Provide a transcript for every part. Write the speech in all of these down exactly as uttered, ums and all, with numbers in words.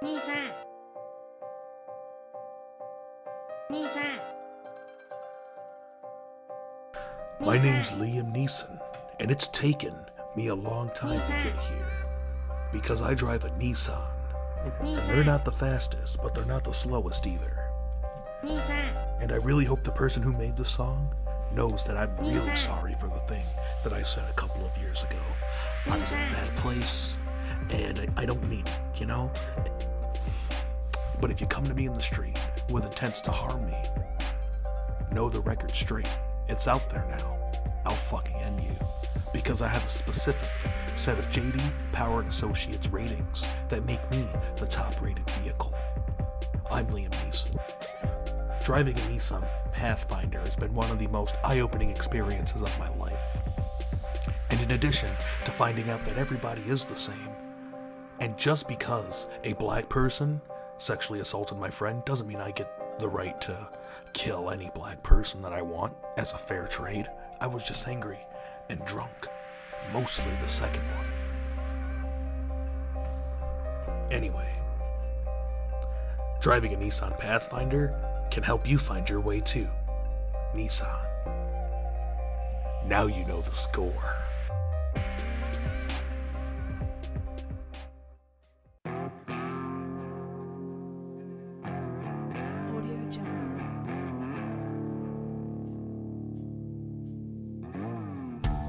Lisa. Lisa. My name's Liam Neeson, and it's taken me a long time Nissan. to get here because I drive a Nissan. Nissan. And they're not the fastest, but they're not the slowest either. Nissan. And I really hope the person who made this song knows that I'm Nissan. really sorry for the thing that I said a couple of years ago. Nissan. I was in a bad place, and I, I don't mean it, you know? But if you come to me in the street with intents to harm me, know the record straight. It's out there now. I'll fucking end you. Because I have a specific set of J D Power and Associates ratings that make me the top-rated vehicle. I'm Liam Neeson. Driving a Nissan Pathfinder has been one of the most eye-opening experiences of my life. And in addition to finding out that everybody is the same, and just because a black person sexually assaulted my friend doesn't mean I get the right to kill any black person that I want as a fair trade. I was just angry and drunk. Mostly the second one. Anyway, driving a Nissan Pathfinder can help you find your way too. Nissan. Now you know the score.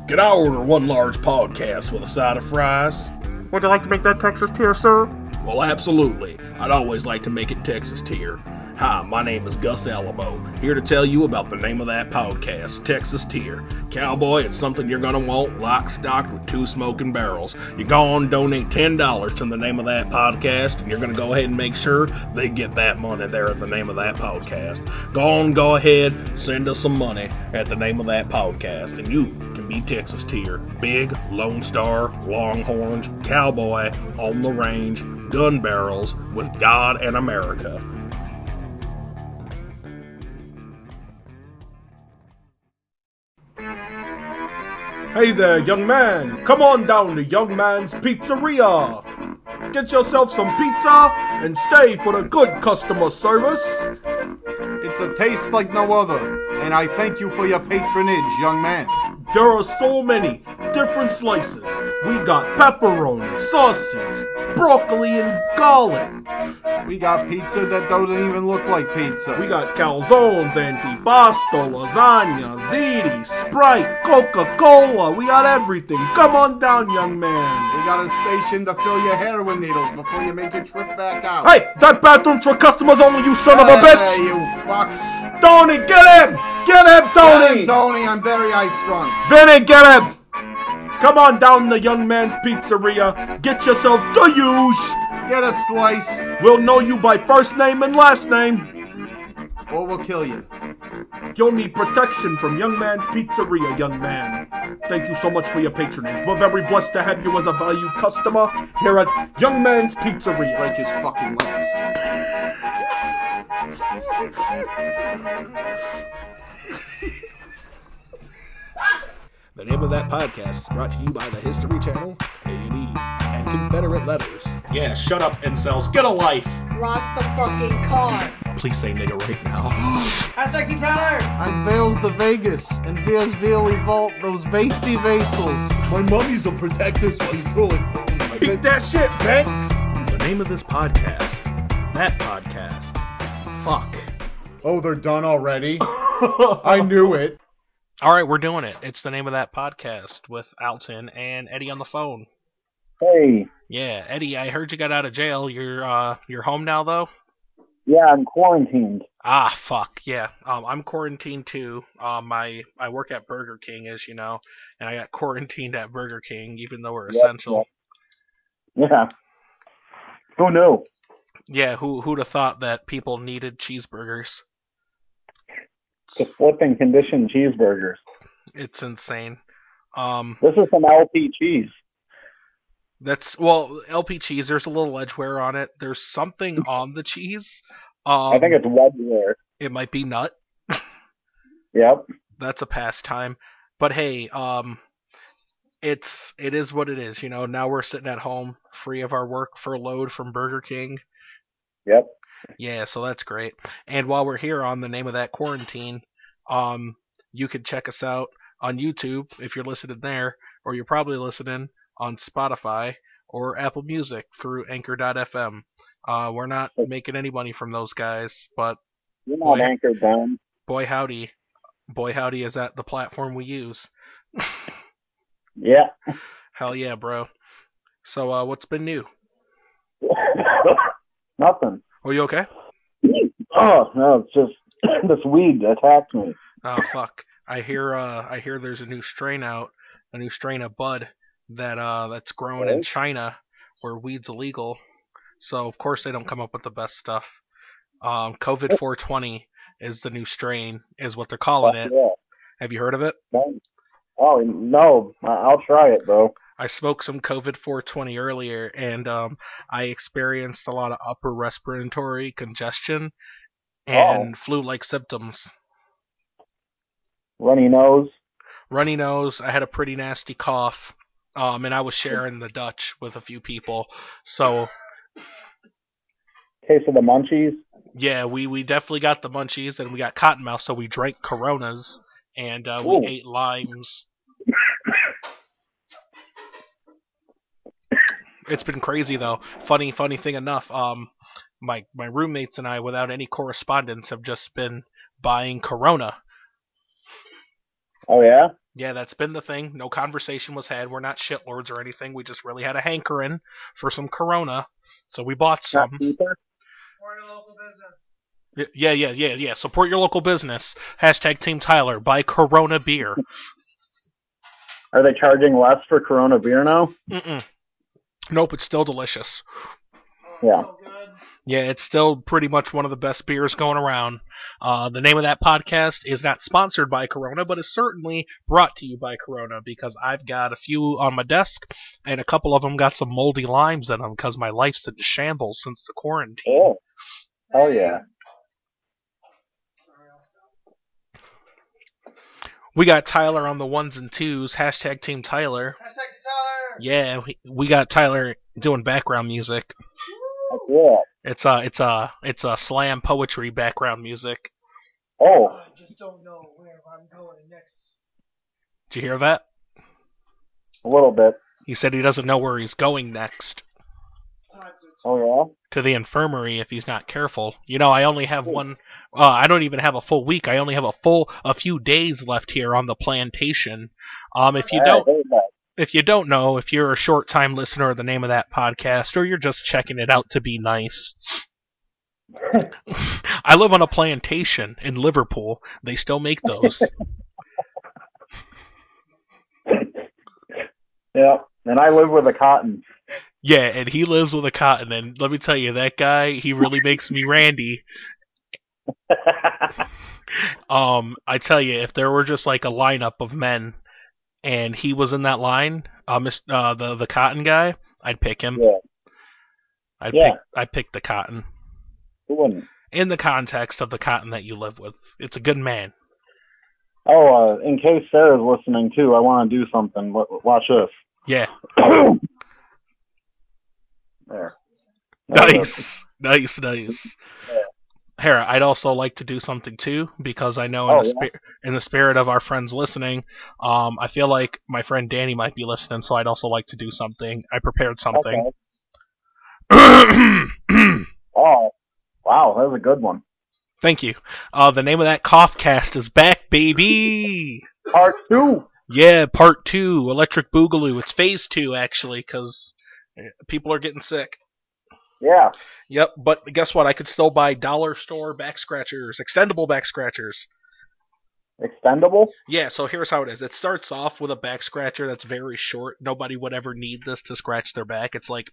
Can I order one large podcast with a side of fries? Would you like to make that Texas tier, sir? Well, absolutely. I'd always like to make it Texas tier. Hi, my name is Gus Alamo, here to tell you about the name of that podcast, Texas Tier. Cowboy, it's something you're gonna want, lock, stocked with two smoking barrels. You go on, donate ten dollars to the name of that podcast, and you're gonna go ahead and make sure they get that money there at the name of that podcast. Go on, go ahead, send us some money at the name of that podcast, and you be Texas Tier. Big, Lone Star, Longhorns, Cowboy, on the range, gun barrels, with God and America. Hey there, young man. Come on down to Young Man's Pizzeria. Get yourself some pizza and stay for the good customer service. It's a taste like no other, and I thank you for your patronage, young man. There are so many different slices. We got pepperoni, sausage, broccoli, and garlic. We got pizza that doesn't even look like pizza. We got calzones, antipasto, lasagna, ziti, Sprite, Coca-Cola. We got everything. Come on down, young man. We got a station to fill your heroin needles before you make your trip back out. Hey, that bathroom's for customers only, you son hey, of a bitch. Hey, you fuck. Tony, get him. Get him, Tony. Get him, Tony. I'm very high-strung. Vinny, get him. Come on down to Young Man's Pizzeria. Get yourself the use. Get a slice. We'll know you by first name and last name. Or we'll kill you. You'll need protection from Young Man's Pizzeria, young man. Thank you so much for your patronage. We're very blessed to have you as a valued customer here at Young Man's Pizzeria. Break his fucking legs. The name of that podcast is brought to you by the History Channel, A and E, and Confederate Letters. Yeah, shut up, incels. Get a life. Lock the fucking cars. Please say nigga right now. How sexy, Tyler? I veils the Vegas and veers veely vault those vasty vasels. My mummies will protect us while you're doing. Beat that shit, Banks. The name of this podcast, that podcast. Fuck. Oh, they're done already? I knew it. All right, we're doing it. It's the name of that podcast with Alton and Eddie on the phone. Hey. Yeah, Eddie, I heard you got out of jail. You're uh, you're home now, though? Yeah, I'm quarantined. Ah, fuck, yeah. Um, I'm quarantined, too. Um, I, I work at Burger King, as you know, and I got quarantined at Burger King, even though we're yep, essential. Yep. Yeah. Who oh, no. knew? Yeah, who, who'd have thought that people needed cheeseburgers? The flipping conditioned cheeseburgers. It's insane. Um, this is some L P cheese. That's, well, L P cheese, there's a little edge wear on it. There's something on the cheese. Um, I think it's wedge wear. It might be nut. Yep. That's a pastime. But hey, um, it's it is what it is. You know, now we're sitting at home free of our work for load from Burger King. Yep. Yeah, so that's great. And while we're here on The Name of That Quarantine, um, you can check us out on YouTube if you're listening there, or you're probably listening on Spotify or Apple Music through Anchor dot f m. Uh, we're not making any money from those guys, but you're not boy, anchored down. Boy howdy, boy howdy is that the platform we use. Yeah. Hell yeah, bro. So uh, what's been new? Nothing. Are you okay? Oh no, it's just this weed attacked me. Oh fuck! I hear, uh, I hear there's a new strain out, a new strain of bud that uh, that's grown okay. in China where weed's illegal. So of course they don't come up with the best stuff. Um, COVID four twenty is the new strain, is what they're calling oh, it. Yeah. Have you heard of it? Oh no, I'll try it, bro. I smoked some COVID four twenty earlier, and um, I experienced a lot of upper respiratory congestion and oh. flu-like symptoms. Runny nose? Runny nose. I had a pretty nasty cough, um, and I was sharing the Dutch with a few people. So, case of the munchies? Yeah, we, we definitely got the munchies, and we got cottonmouth, so we drank Coronas, and uh, we Ooh. ate limes. It's been crazy though. Funny, funny thing enough, um, my my roommates and I, without any correspondence, have just been buying Corona. Oh yeah? Yeah, that's been the thing. No conversation was had. We're not shitlords or anything. We just really had a hankering for some Corona, so we bought some. Support your local business. Yeah, yeah, yeah, yeah. Support your local business. Hashtag Team Tyler. Buy Corona beer. Are they charging less for Corona beer now? Mm-mm. Nope, it's still delicious. Oh, yeah. So good. Yeah, it's still pretty much one of the best beers going around. Uh, the name of that podcast is not sponsored by Corona, but is certainly brought to you by Corona, because I've got a few on my desk, and a couple of them got some moldy limes in them because my life's in shambles since the quarantine. Oh, oh yeah. We got Tyler on the ones and twos. Hashtag Team Tyler. Hashtag Team Tyler. Yeah, we, we got Tyler doing background music. Yeah. It's a uh, it's a uh, it's a uh, slam poetry background music. Oh. I just don't know where I'm going next. Did you hear that? A little bit. He said he doesn't know where he's going next. Oh yeah. To the infirmary if he's not careful. You know, I only have one. Uh, I don't even have a full week. I only have a full, a few days left here on the plantation. Um, if you don't, if you don't know, if you're a short-time listener of the name of that podcast, or you're just checking it out to be nice, I live on a plantation in Liverpool. They still make those. Yeah, and I live with a cotton. Yeah, and he lives with a cotton, and let me tell you, that guy, he really makes me randy. um, I tell you, if there were just like a lineup of men, and he was in that line, uh, uh the the cotton guy, I'd pick him. Yeah. I'd yeah. pick I'd pick the cotton. Who wouldn't? In the context of the cotton that you live with, it's a good man. Oh, uh, in case Sarah's listening too, I want to do something. Watch this. Yeah. There. Nice, nice, nice. Hera, I'd also like to do something too, because I know in, oh, the, spi- yeah. in the spirit of our friends listening, um, I feel like my friend Danny might be listening, so I'd also like to do something. I prepared something. Okay. Oh, wow, that was a good one. Thank you. Uh, the name of that cough cast is back, baby! Part two! Yeah, part two, Electric Boogaloo. It's phase two, actually, because people are getting sick. Yeah. Yep, but guess what? I could still buy dollar store back scratchers, extendable back scratchers. Extendable? Yeah, so here's how it is. It starts off with a back scratcher that's very short. Nobody would ever need this to scratch their back. It's like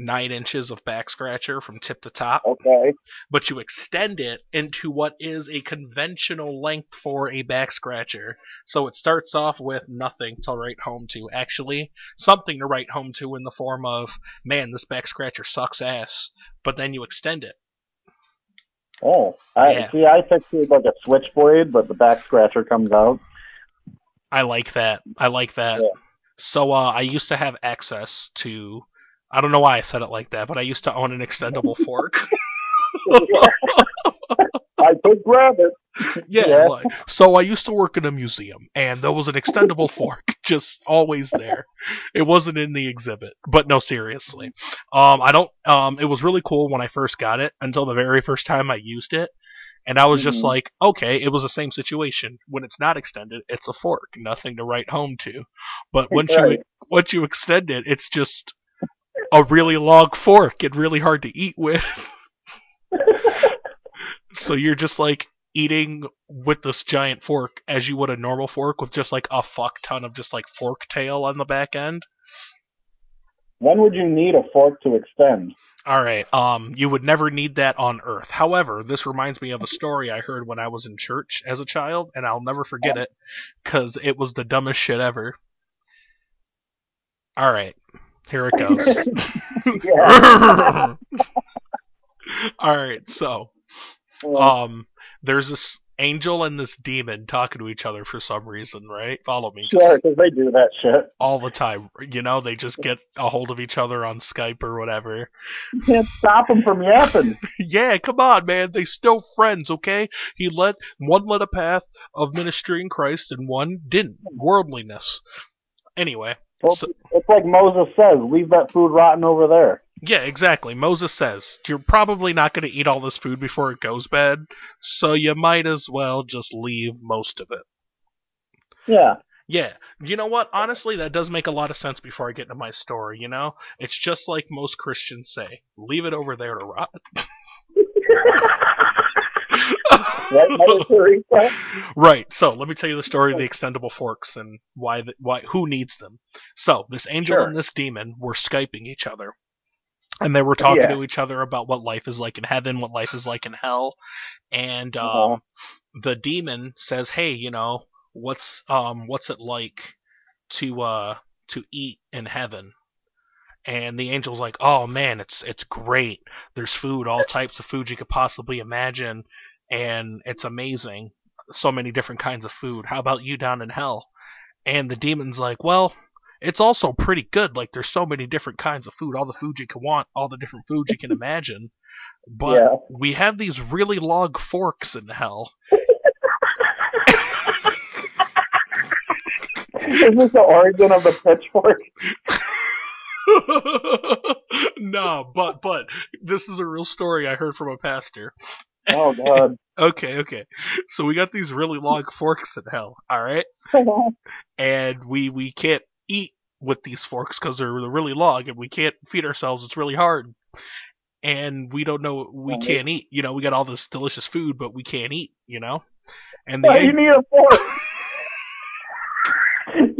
nine inches of back scratcher from tip to top. Okay. But you extend it into what is a conventional length for a back scratcher. So it starts off with nothing to write home to. Actually, something to write home to in the form of, man, this back scratcher sucks ass. But then you extend it. Oh, I yeah. see. I pictured like a switchblade, but the back scratcher comes out. I like that. I like that. Yeah. So uh, I used to have access to, I don't know why I said it like that, but I used to own an extendable fork. I could grab it. Yeah, yeah. Like, so I used to work in a museum, and there was an extendable fork just always there. It wasn't in the exhibit, but no, seriously. Um, I don't. Um, it was really cool when I first got it until the very first time I used it, and I was mm-hmm. just like, okay, it was the same situation. When it's not extended, it's a fork, nothing to write home to. But once right. you once you extend it, it's just a really long fork and really hard to eat with. So you're just like eating with this giant fork as you would a normal fork with just like a fuck ton of just like fork tail on the back end. When would you need a fork to extend? All right. Um, you would never need that on Earth. However, this reminds me of a story I heard when I was in church as a child, and I'll never forget oh. it because it was the dumbest shit ever. All right. Here it goes. All right. So, um, there's this angel and this demon talking to each other for some reason, right? Follow me. Sure, because they do that shit all the time. You know, they just get a hold of each other on Skype or whatever. You can't stop them from yapping. Yeah, come on, man. They still friends, okay? He led one led a path of ministering Christ, and one didn't. Worldliness. Anyway, well, so, it's like Moses says: leave that food rotten over there. Yeah, exactly. Moses says, you're probably not going to eat all this food before it goes bad, so you might as well just leave most of it. Yeah. Yeah. You know what? Honestly, that does make a lot of sense before I get into my story, you know? It's just like most Christians say, leave it over there to rot. Right, so let me tell you the story of the extendable forks and why, the, why who needs them. So, this angel sure. and this demon were Skyping each other. And they were talking yeah. to each other about what life is like in heaven, what life is like in hell. And um, mm-hmm. the demon says, hey, you know, what's um, what's it like to uh, to eat in heaven? And the angel's like, oh, man, it's it's great. There's food, all types of food you could possibly imagine. And it's amazing. So many different kinds of food. How about you down in hell? And the demon's like, well... it's also pretty good. Like, there's so many different kinds of food, all the food you can want, all the different foods you can imagine. But yeah. we have these really long forks in hell. Is this the origin of the pitchfork? No, but but this is a real story I heard from a pastor. Oh, God. Okay, okay. So we got these really long forks in hell, all right? And we, we can't eat with these forks because they're really long and we can't feed ourselves. It's really hard, and we don't know we right. can't eat. You know, we got all this delicious food, but we can't eat. You know, and the oh, egg... you need a fork.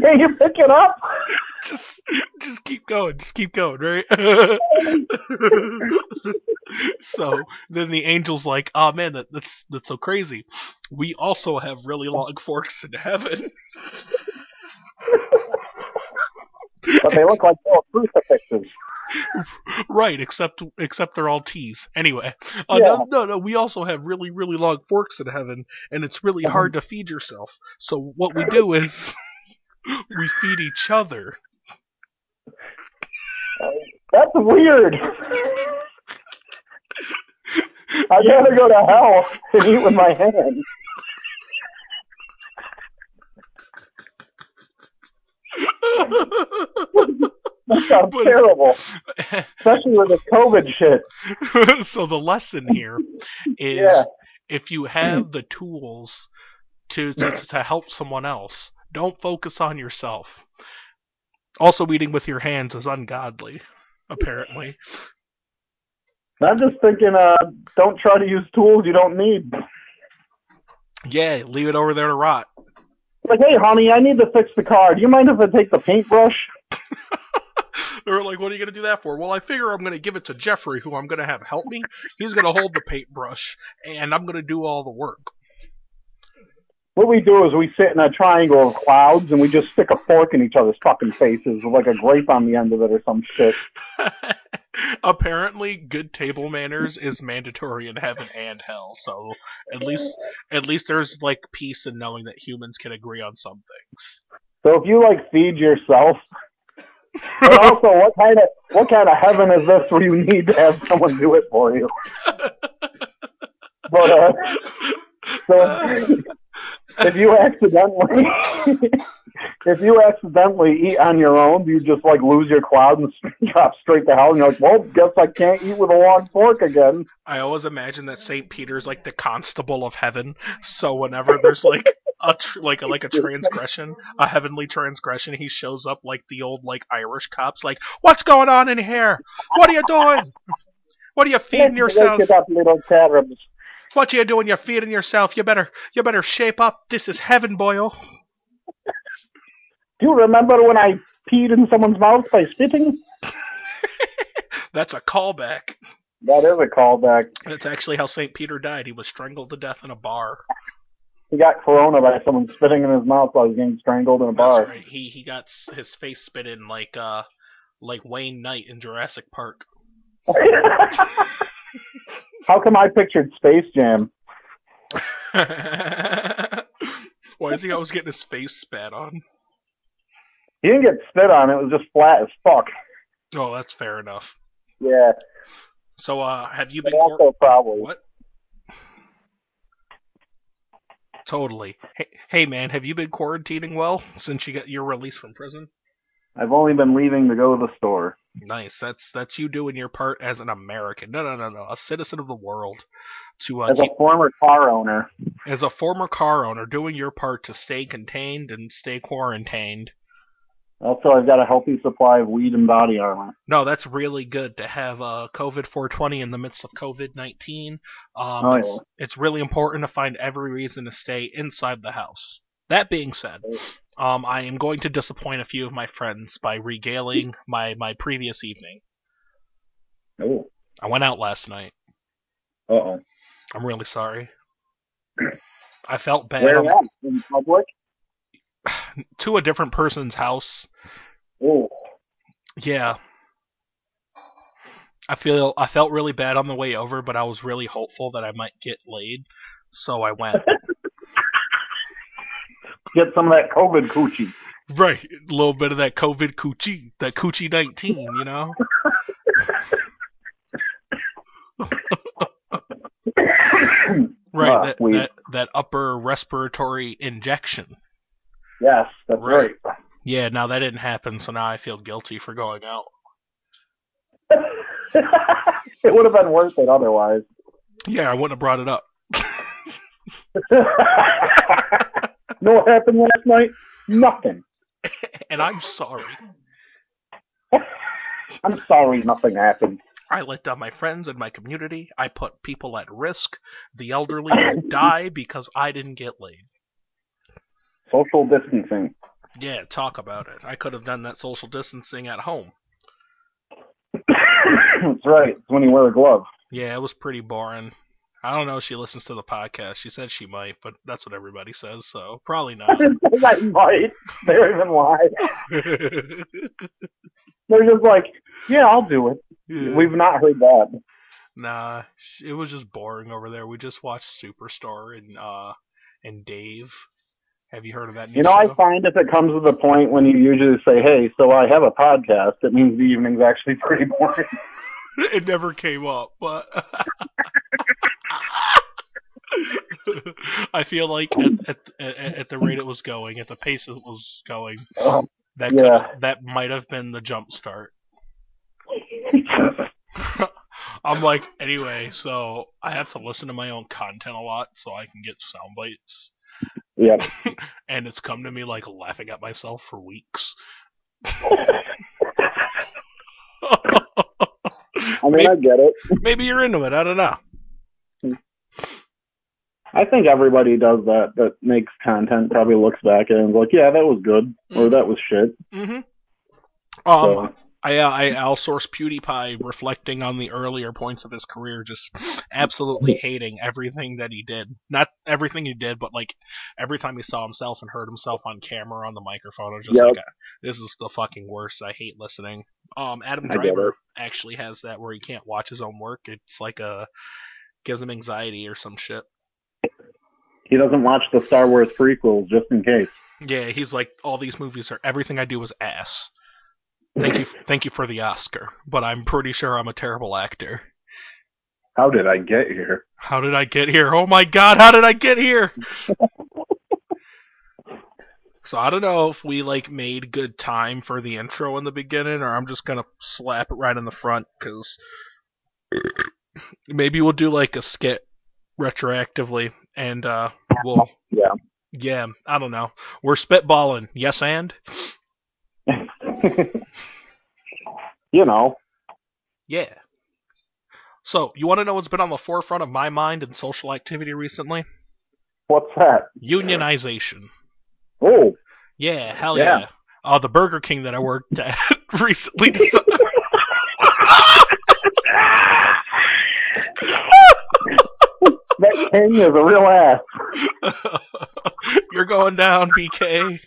Can you pick it up? Just, just keep going. Just keep going, right? So then the angel's like, "Oh man, that, that's that's so crazy. We also have really long forks in heaven." But they look like little crucifixes. Right, except except they're all T's. Anyway, uh, yeah. no, no, no, we also have really, really long forks in heaven, and it's really mm-hmm. hard to feed yourself. So what we do is we feed each other. Uh, that's weird. I'd yeah. rather go to hell and eat with my hands. That sounds but, terrible, especially with the COVID shit. So the lesson here is yeah. if you have the tools to, to to help someone else, don't focus on yourself. Also, eating with your hands is ungodly, apparently. I'm just thinking, uh, don't try to use tools you don't need. Yeah, leave it over there to rot. Like, hey, honey, I need to fix the car. Do you mind if I take the paintbrush? They were like, what are you going to do that for? Well, I figure I'm going to give it to Jeffrey, who I'm going to have help me. He's going to hold the paintbrush, and I'm going to do all the work. What we do is we sit in a triangle of clouds, and we just stick a fork in each other's fucking faces with, like, a grape on the end of it or some shit. Apparently, good table manners is mandatory in heaven and hell, so at least at least there's, like, peace in knowing that humans can agree on some things. So if you like feed yourself, but also what kind of what kind of heaven is this where you need to have someone do it for you? But uh, so if you accidentally if you accidentally eat on your own, you just like lose your cloud and drop straight to hell, and you're like, well, guess I can't eat with a long fork again. I always imagine that Saint Peter's like the constable of heaven, so whenever there's like a tr- like a, like a transgression, a heavenly transgression, he shows up like the old like Irish cops, like, what's going on in here? What are you doing? What are you feeding yourself? What you doing? You're feeding yourself. You better, you better shape up. This is heaven, boyo. Do you remember when I peed in someone's mouth by spitting? That's a callback. That is a callback. And it's actually how Saint Peter died. He was strangled to death in a bar. He got corona by someone spitting in his mouth while he was getting strangled in a bar. That's right. He he got his face spit in like uh like Wayne Knight in Jurassic Park. How come I pictured Space Jam? Why is he always getting his face spat on? He didn't get spit on. It was just flat as fuck. Oh, that's fair enough. Yeah. So, uh, have you been... But also cor- probably. What? Totally. Hey, hey, man, have you been quarantining well since you got your release from prison? I've only been leaving to go to the store. Nice. That's that's you doing your part as an American. No, no, no, no. A citizen of the world. To uh, as a former car owner. As a former car owner, doing your part to stay contained and stay quarantined. Also, I've got a healthy supply of weed and body armor. No, that's really good to have uh, COVID four twenty in the midst of COVID nineteen. Um, oh, yeah. it's, it's really important to find every reason to stay inside the house. That being said... Um, I am going to disappoint a few of my friends by regaling my, my previous evening. Oh. I went out last night. Uh-oh. I'm really sorry. I felt bad. Where at? In public? To a different person's house. Oh. Yeah. I feel I felt really bad on the way over, but I was really hopeful that I might get laid, so I went. Get some of that COVID coochie. Right. A little bit of that COVID coochie. That coochie nineteen, you know? Right. Uh, that, that that upper respiratory injection. Yes, that's right. right. Yeah, now that didn't happen, so now I feel guilty for going out. It would have been worth it otherwise. Yeah, I wouldn't have brought it up. You know what happened last night? Nothing. And I'm sorry. I'm sorry nothing happened. I let down my friends and my community. I put people at risk. The elderly will die because I didn't get laid. Social distancing. Yeah, talk about it. I could have done that social distancing at home. That's right. It's when you wear a glove. Yeah, it was pretty boring. I don't know if she listens to the podcast. She said she might, but that's what everybody says, so probably not. I might. They don't even lie. They're just like, yeah, I'll do it. Yeah. We've not heard that. Nah, it was just boring over there. We just watched Superstar and uh, and Dave. Have you heard of that new You know, show? I find if it comes to the point when you usually say, hey, so I have a podcast, it means the evening's actually pretty boring. It never came up, but... I feel like at, at, at the rate it was going, at the pace it was going, um, that yeah. could, that might have been the jump start. I'm like, anyway, so I have to listen to my own content a lot so I can get sound bites. Yep. And it's come to me like laughing at myself for weeks. I mean, maybe, I get it. Maybe you're into it. I don't know. I think everybody does that, that makes content, probably looks back and is like, yeah, that was good, or mm-hmm. that was shit. Mm-hmm. Um, so. I, uh, I outsource PewDiePie reflecting on the earlier points of his career, just absolutely hating everything that he did. Not everything he did, but like every time he saw himself and heard himself on camera, on the microphone, it was just yep. like, this is the fucking worst. I hate listening. Um, Adam Driver actually has that where he can't watch his own work. It's like a, gives him anxiety or some shit. He doesn't watch the Star Wars prequels, just in case. Yeah, he's like, all these movies are, everything I do is ass. Thank you, thank you for the Oscar, but I'm pretty sure I'm a terrible actor. How did I get here? How did I get here? Oh my god, how did I get here? So I don't know if we, like, made good time for the intro in the beginning, or I'm just going to slap it right in the front, because maybe we'll do, like, a skit retroactively, and uh, we'll... Yeah. Yeah, I don't know. We're spitballing. Yes, and? You know. Yeah. So, you want to know what's been on the forefront of my mind in social activity recently? What's that? Unionization. Oh. Yeah, hell yeah. yeah. Uh, the Burger King that I worked at recently decided... That King is a real ass. You're going down, B K.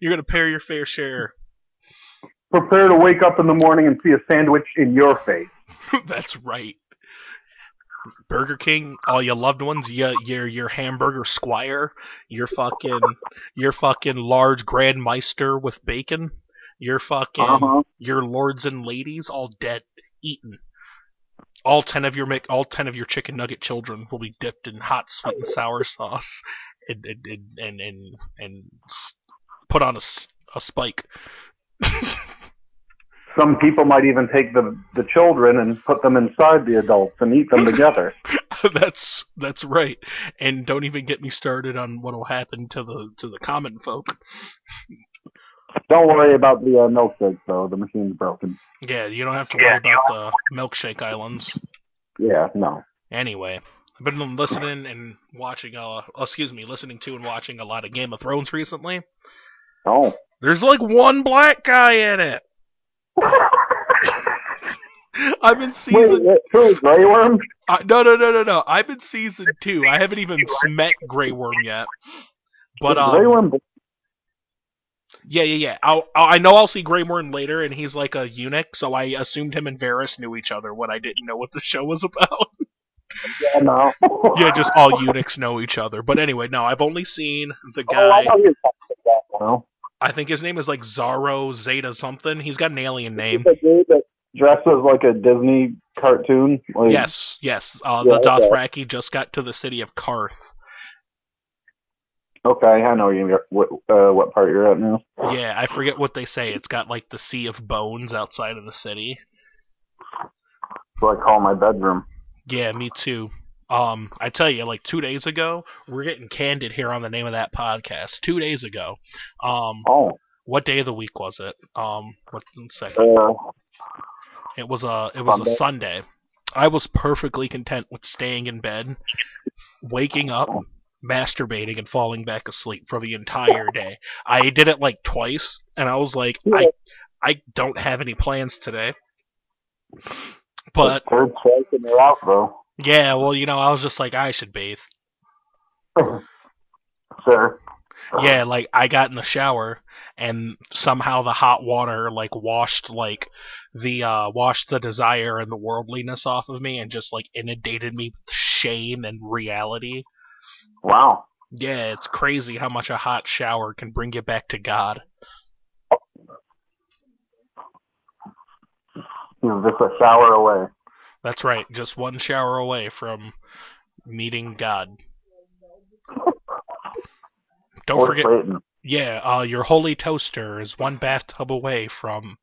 You're going to pay your fair share. Prepare to wake up in the morning and see a sandwich in your face. That's right. Burger King, all your loved ones, your your your hamburger squire, your fucking your fucking large grandmeister with bacon, your fucking uh-huh. your lords and ladies, all dead, eaten. All ten of your all ten of your chicken nugget children will be dipped in hot, sweet, and sour sauce, and and and and, and put on a, a spike. Some people might even take the the children and put them inside the adults and eat them together. That's that's right. And don't even get me started on what'll happen to the to the common folk. Don't worry about the uh, milkshake, though. The machine's broken. Yeah, you don't have to worry yeah, about the milkshake islands. Yeah, no. Anyway, I've been listening and watching. Uh, excuse me, listening to and watching a lot of Game of Thrones recently. Oh. There's like one black guy in it. I'm in season. Wait, wait, wait, Grey Worm? I, no, no, no, no, no. I'm in season two. I haven't even met Grey Worm yet. But um, Grey Worm. Yeah, yeah, yeah. I I know I'll see Grey Worm later, and he's like a eunuch, so I assumed him and Varys knew each other when I didn't know what the show was about. Yeah, no. Yeah, just all eunuchs know each other. But anyway, no, I've only seen the guy. Oh, I know you're talking about that now. I think his name is like Zaro Zeta something. He's got an alien name. He's a dude that dresses like a Disney cartoon. Like, yes, yes. Uh, yeah, the Dothraki okay. just got to the city of Karth. Okay, I know you. What uh, what part you're at now? Yeah, I forget what they say. It's got like the Sea of Bones outside of the city. So I call my bedroom. Yeah, me too. Um, I tell you, like two days ago, we're getting candid here on the name of that podcast. Two days ago, um, oh, what day of the week was it? Um, what second? Uh, it was a it was Sunday. a Sunday. I was perfectly content with staying in bed, waking up, masturbating, and falling back asleep for the entire day. I did it like twice, and I was like, yeah. I I don't have any plans today. But third twice in a row, bro. Yeah, well, you know, I was just like, I should bathe. Sure. Yeah, like, I got in the shower, and somehow the hot water, like, washed, like, the, uh, washed the desire and the worldliness off of me, and just, like, inundated me with shame and reality. Wow. Yeah, it's crazy how much a hot shower can bring you back to God. You're just a shower away. That's right, just one shower away from meeting God. Don't forget, yeah, uh, your holy toaster is one bathtub away from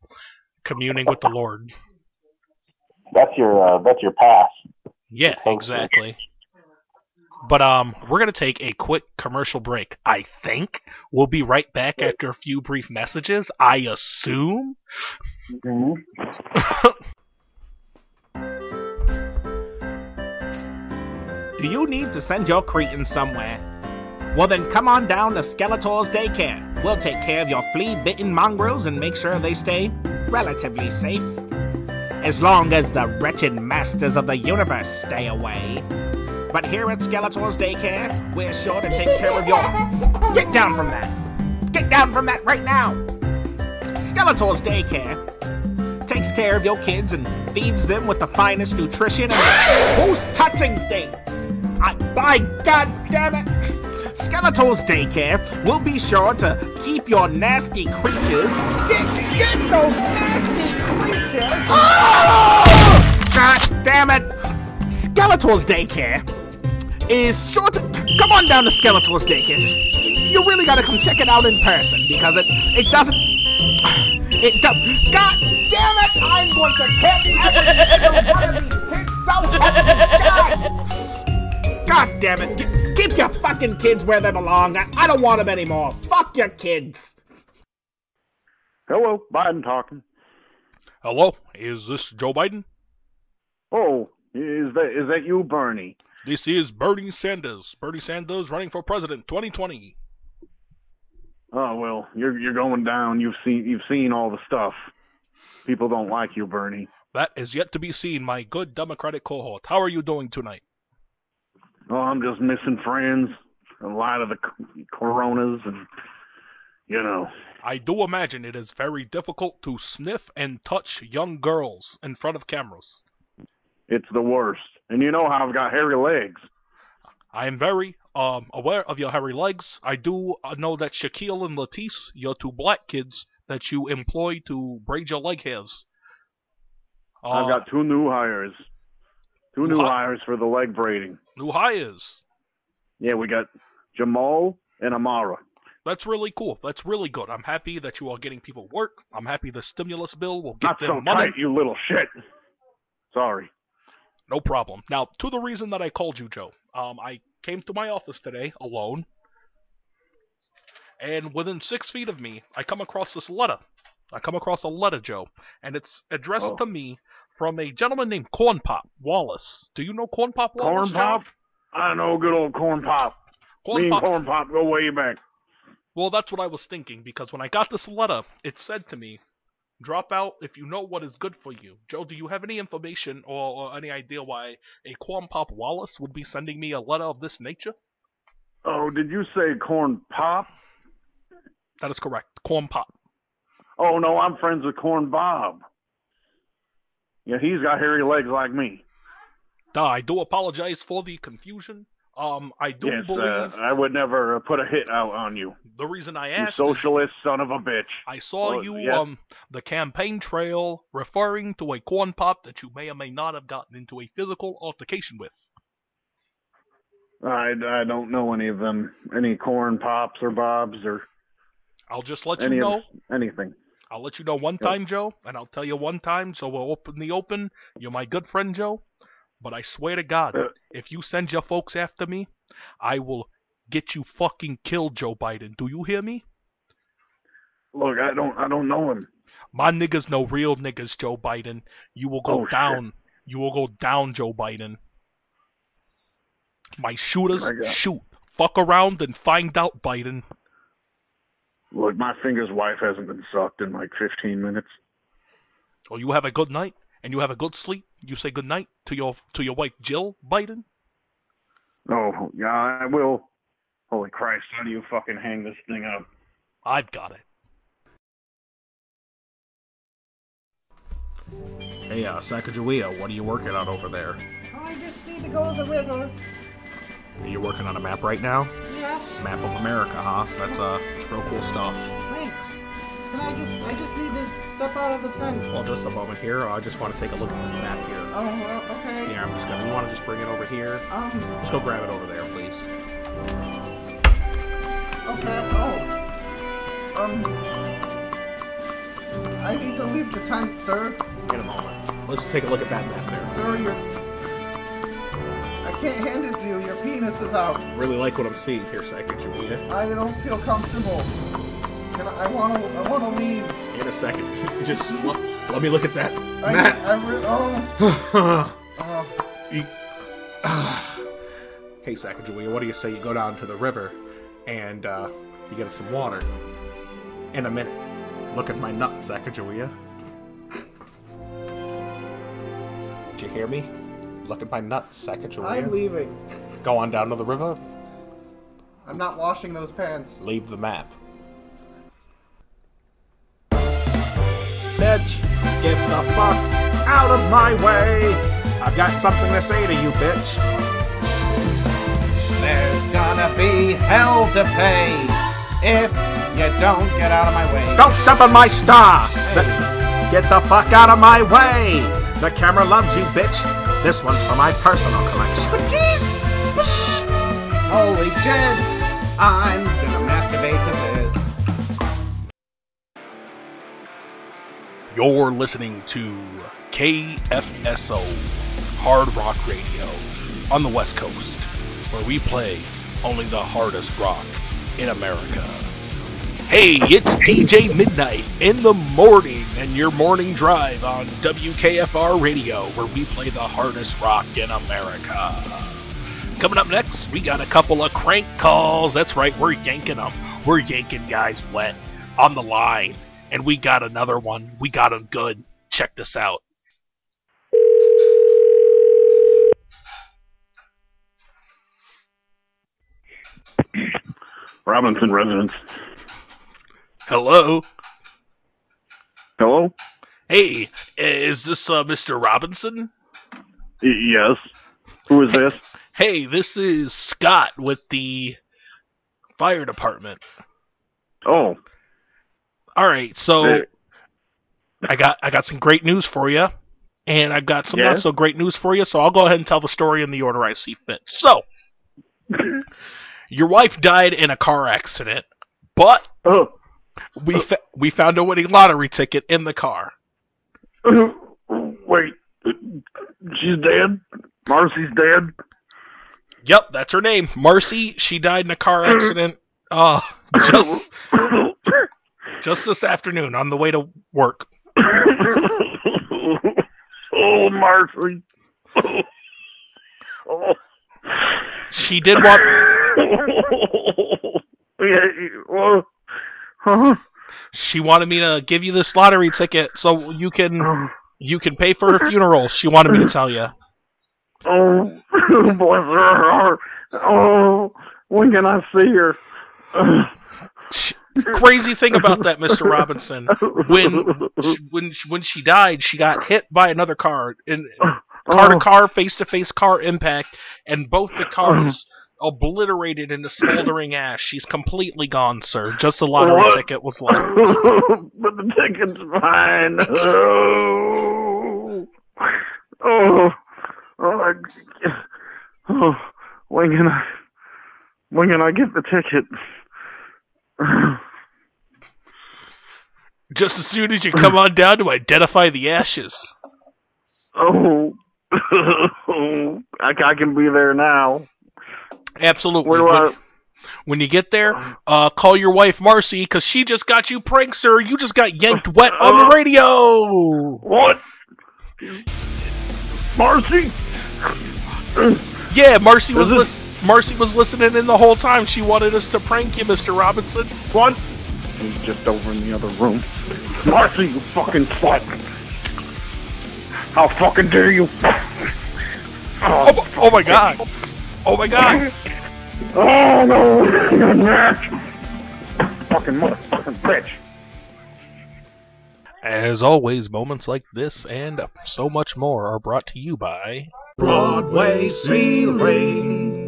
communing with the Lord. That's your uh, that's your pass. Yeah, exactly. But um, we're gonna take a quick commercial break. I think we'll be right back after a few brief messages. I assume. Mm-hmm. Do you need to send your cretin somewhere? Well then come on down to Skeletor's Daycare. We'll take care of your flea-bitten mongrels and make sure they stay relatively safe. As long as the wretched masters of the universe stay away. But here at Skeletor's Daycare, we're sure to take care of your... Get down from that! Get down from that right now! Skeletor's Daycare takes care of your kids and feeds them with the finest nutrition and... Who's touching things? I, by God damn it! Skeletor's Daycare will be sure to keep your nasty creatures. Get, get those nasty creatures! Oh! God damn it! Skeletor's Daycare is sure to come on down to Skeletor's Daycare. You really gotta come check it out in person because it it doesn't. It does. God damn it! I'm going to get one of these kids so hungry. God. God damn it! Get, keep your fucking kids where they belong. I, I don't want them anymore. Fuck your kids. Hello, Biden talking. Hello, is this Joe Biden? Oh, is that is that you, Bernie? This is Bernie Sanders. Bernie Sanders running for president, twenty twenty. Oh well, you're you're going down. You've seen you've seen all the stuff. People don't like you, Bernie. That is yet to be seen, my good Democratic cohort. How are you doing tonight? Oh, I'm just missing friends. A lot of the coronas, and you know. I do imagine it is very difficult to sniff and touch young girls in front of cameras. It's the worst. And you know how I've got hairy legs. I am very um, aware of your hairy legs. I do know that Shaquille and Latisse, your two black kids, that you employ to braid your leg hairs. Uh, I've got two new hires. Two new hi- hires for the leg braiding. New hires? Yeah, we got Jamal and Amara. That's really cool. That's really good. I'm happy that you are getting people work. I'm happy the stimulus bill will get Not them so money. Tight, you little shit. Sorry. No problem. Now, to the reason that I called you, Joe. Um, I came to my office today, alone, and within six feet of me, I come across this letter. I come across a letter, Joe, and it's addressed oh. to me from a gentleman named Corn Pop Wallace. Do you know Corn Pop Wallace? Corn Pop? Joe? I know good old Corn Pop. Corn me Pop. and Corn Pop go way back. Well, that's what I was thinking, because when I got this letter, it said to me, drop out if you know what is good for you. Joe, do you have any information or, or any idea why a Corn Pop Wallace would be sending me a letter of this nature? Oh, did you say Corn Pop? That is correct. Corn Pop. Oh, no, I'm friends with Corn Bob. Yeah, he's got hairy legs like me. Duh, I do apologize for the confusion. Um, I do yes, believe... Uh, I would never put a hit out on you. The reason I asked... You socialist is, son of a bitch. I saw well, you, yes. um, the campaign trail referring to a corn pop that you may or may not have gotten into a physical altercation with. I, I don't know any of them. Any corn pops or bobs or... I'll just let any you know. Anything. I'll let you know one yep. time, Joe, and I'll tell you one time, so we'll open the open. You're my good friend, Joe. But I swear to God, uh, if you send your folks after me, I will get you fucking killed, Joe Biden. Do you hear me? Look, I don't I don't know him. My niggas know real niggas, Joe Biden. You will go oh, down. Shit. You will go down, Joe Biden. My shooters oh, my shoot. Fuck around and find out, Biden. Look, my finger's wife hasn't been sucked in like fifteen minutes. Oh, you have a good night? And you have a good sleep. You say good night to your to your wife, Jill Biden. Oh yeah, I will. Holy Christ! How do you fucking hang this thing up? I've got it. Hey, uh, Sacagawea, what are you working on over there? I just need to go to the river. Are you working on a map right now? Yes. Map of America, huh? That's uh, that's real cool stuff. Thanks. Can I just, I just need to step out of the tent. Well, just a moment here. I just want to take a look at this map here. Oh, okay. Yeah, I'm just gonna, we want to just bring it over here. Um. Just go grab it over there, please. Okay, oh. Um. I need to leave the tent, sir. In a moment. Let's take a look at that map there. Sir, you're... I can't hand it to you. Your penis is out. I really like what I'm seeing here, Sacagawea. I don't feel comfortable. Can I, I want to I want to leave. In a second. Just let, let me look at that. I, Matt. I, I re- oh. uh. He, uh. Hey, Sacagawea, what do you say you go down to the river and uh, you get some water? In a minute. Look at my nut, Sacagawea. Did you hear me? Look at my nut, Sacagawea. I'm leaving. Go on down to the river. I'm not washing those pants. Leave the map. Bitch, get the fuck out of my way! I've got something to say to you, bitch. There's got gonna be hell to pay if you don't get out of my way. Don't step on my star! Hey. Get the fuck out of my way! The camera loves you, bitch. This one's for my personal collection. Holy shit! I'm gonna masturbate to this. You're listening to K F S O, Hard Rock Radio, on the West Coast, where we play only the hardest rock in America. Hey, it's D J Midnight in the morning, and your morning drive on W K F R Radio, where we play the hardest rock in America. Coming up next, we got a couple of crank calls. That's right, we're yanking them. We're yanking guys wet on the line. And we got another one. We got him good. Check this out. Robinson residence. Hello. Hello. Hey, is this uh, Mister Robinson? Yes. Who is hey, this? Hey, this is Scott with the fire department. Oh. All right, so I got I got some great news for you, and I've got some yeah. not so great news for you, so I'll go ahead and tell the story in the order I see fit. So, your wife died in a car accident, but oh. we fa- we found a winning lottery ticket in the car. Wait, she's dead? Marcy's dead? Yep, that's her name. Marcy, she died in a car accident. Uh, just... Just this afternoon, on the way to work. Oh, Marcy. Oh. Oh. She did walk... yeah, huh? She wanted me to give you this lottery ticket so you can you can pay for her funeral. She wanted me to tell you. Oh, bless her heart. Oh, when can I see her? She, crazy thing about that, Mister Robinson, when when when she died, she got hit by another car, in car to car, face to face car impact, and both the cars obliterated into smoldering ash. She's completely gone, sir. Just the lottery what? ticket was left. But the ticket's mine. Oh, oh, oh, oh. When can I? When can I get the ticket? Just as soon as you come on down to identify the ashes. Oh, I, I can be there now. Absolutely. Where do when, I... when you get there, uh, call your wife Marcy, because she just got you pranked, sir. You just got yanked wet on the radio. What? Marcy? Yeah, Marcy was this... listening. Marcy was listening in the whole time. She wanted us to prank you, Mister Robinson. What? He's just over in the other room. Marcy, you fucking slut! How fucking dare you? Oh, oh my god! Oh my god! Oh no! Fucking motherfucking bitch! As always, moments like this and so much more are brought to you by Broadway Ceilings.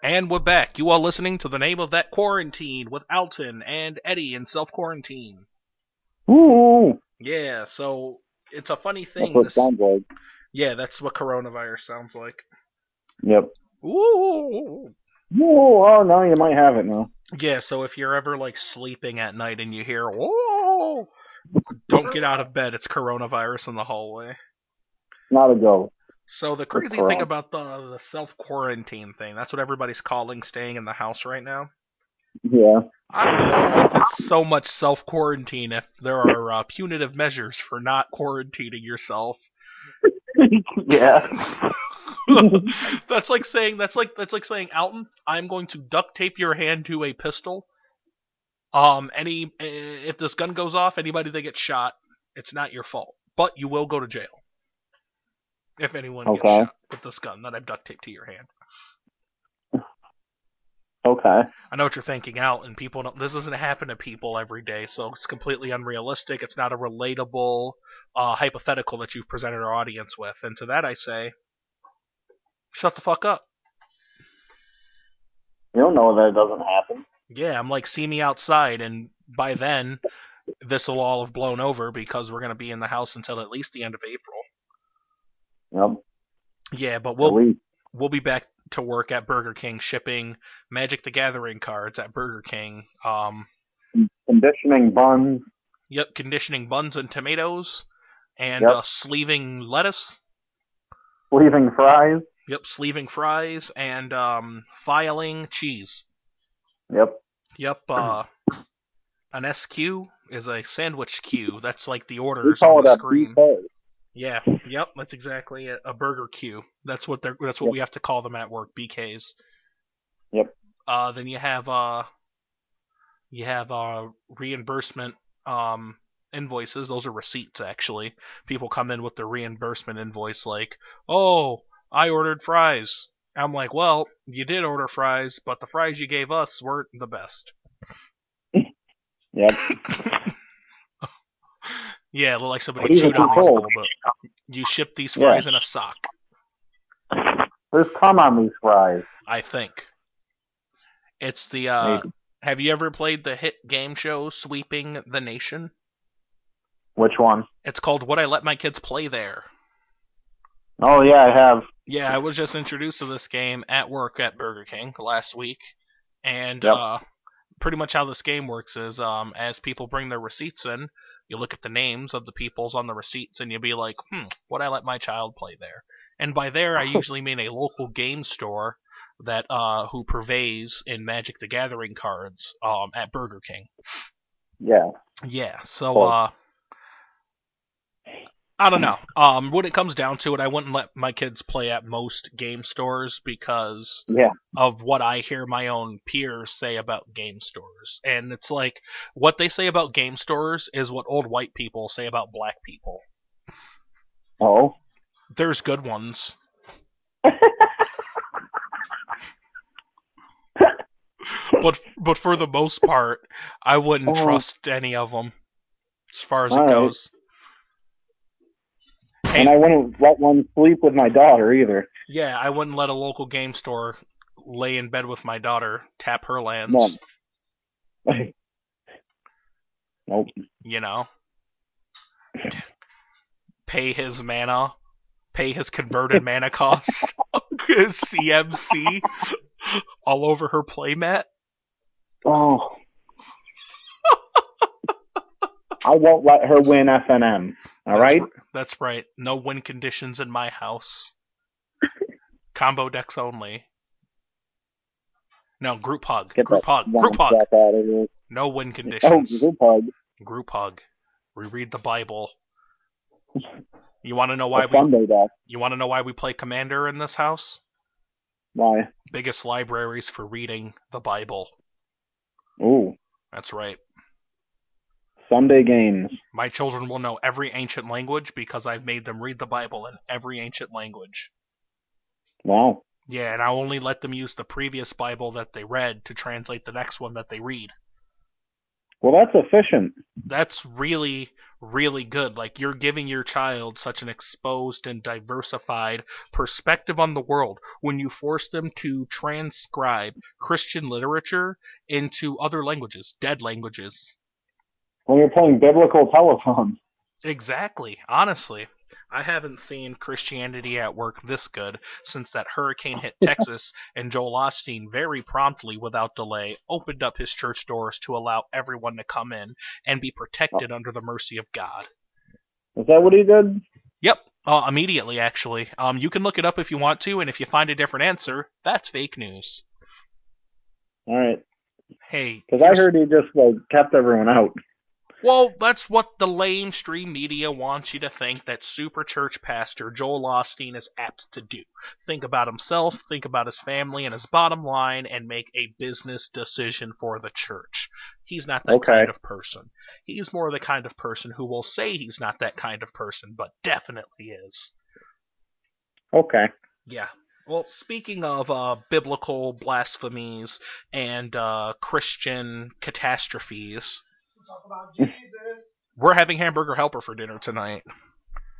And we're back. You are listening to The Name of That Quarantine with Alton and Eddie in self-quarantine. Ooh. Yeah, so it's a funny thing. That's what this... it sounds like. Yeah, that's what coronavirus sounds like. Yep. Ooh. Ooh, oh, now you might have it now. Yeah, so if you're ever, like, sleeping at night and you hear, whoa, don't get out of bed, it's coronavirus in the hallway. Not a go. So the crazy thing about the, the self-quarantine thing, that's what everybody's calling staying in the house right now. Yeah. I don't know if it's so much self-quarantine if there are uh, punitive measures for not quarantining yourself. Yeah. That's like saying, that's like, that's like saying, Alton, I'm going to duct tape your hand to a pistol. Um, any if this gun goes off, anybody that gets shot, it's not your fault, but you will go to jail if anyone okay. gets shot with this gun that I've duct taped to your hand. Okay. I know what you're thinking out, and people don't. This doesn't happen to people every day, so it's completely unrealistic. It's not a relatable uh, hypothetical that you've presented our audience with. And to that I say, shut the fuck up. You don't know that it doesn't happen. Yeah, I'm like, see me outside, and by then, this will all have blown over because we're going to be in the house until at least the end of April. Yep. Yeah, but we'll we'll be back to work at Burger King shipping Magic the Gathering cards at Burger King. Um, conditioning buns. Yep, conditioning buns and tomatoes, and yep. uh, sleeving lettuce. Sleeving fries. Yep, sleeving fries and um, filing cheese. Yep. Yep. Uh, an S Q is a sandwich queue. That's like the orders on the screen. Yeah. Yep. That's exactly it. A burger queue. That's what they're. That's what yep. we have to call them at work. B Ks. Yep. Uh, then you have uh, you have uh reimbursement um invoices. Those are receipts actually. People come in with the reimbursement invoice like, oh, I ordered fries. I'm like, well, you did order fries, but the fries you gave us weren't the best. Yep. Yeah, it looked like somebody He's chewed on these a little bit. You shipped these fries yeah. in a sock. There's cum on these fries. I think. It's the, uh... Maybe. Have you ever played the hit game show Sweeping the Nation? Which one? It's called What I Let My Kids Play There. Oh, yeah, I have. Yeah, I was just introduced to this game at work at Burger King last week. And yep. uh, pretty much how this game works is um, as people bring their receipts in, you look at the names of the peoples on the receipts and you'll be like, hmm, would I let my child play there? And by there, I usually mean a local game store that uh, who purveys in Magic the Gathering cards um, at Burger King. Yeah. Yeah, so... Cool. Uh, I don't know. Um, when it comes down to it, I wouldn't let my kids play at most game stores because yeah. of what I hear my own peers say about game stores. And it's like, what they say about game stores is what old white people say about black people. Oh? There's good ones. but but for the most part, I wouldn't oh. trust any of them as far as All it goes. Right. And I wouldn't let one sleep with my daughter either. Yeah, I wouldn't let a local game store lay in bed with my daughter, tap her lands. No. Nope. You know? Pay his mana. Pay his converted mana cost. His C M C. All over her playmat. Oh. I won't let her win F N M. All right? That's right. No win conditions in my house. Combo decks only. No, group hug. Get group hug. Group hug. No win conditions. Oh, group hug. Group hug. We read the Bible. You want to know why we deck. You want to know why we play Commander in this house? Why? Biggest libraries for reading the Bible. Ooh. That's right. Sunday games. My children will know every ancient language because I've made them read the Bible in every ancient language. Wow. Yeah, and I only let them use the previous Bible that they read to translate the next one that they read. Well, that's efficient. That's really, really good. Like, you're giving your child such an exposed and diversified perspective on the world when you force them to transcribe Christian literature into other languages, dead languages. When you're playing biblical telephone. Exactly. Honestly, I haven't seen Christianity at work this good since that hurricane hit Texas and Joel Osteen very promptly, without delay, opened up his church doors to allow everyone to come in and be protected oh. under the mercy of God. Is that what he did? Yep. Uh, immediately, actually. Um, you can look it up if you want to, and if you find a different answer, that's fake news. All right. Hey. Because I heard he just like, kept everyone out. Well, that's what the lamestream media wants you to think that super church pastor Joel Osteen is apt to do. Think about himself, think about his family and his bottom line, and make a business decision for the church. He's not that okay. kind of person. He's more the kind of person who will say he's not that kind of person, but definitely is. Okay. Yeah. Well, speaking of uh, biblical blasphemies and uh, Christian catastrophes, we'll talk about Jesus. We're having Hamburger Helper for dinner tonight.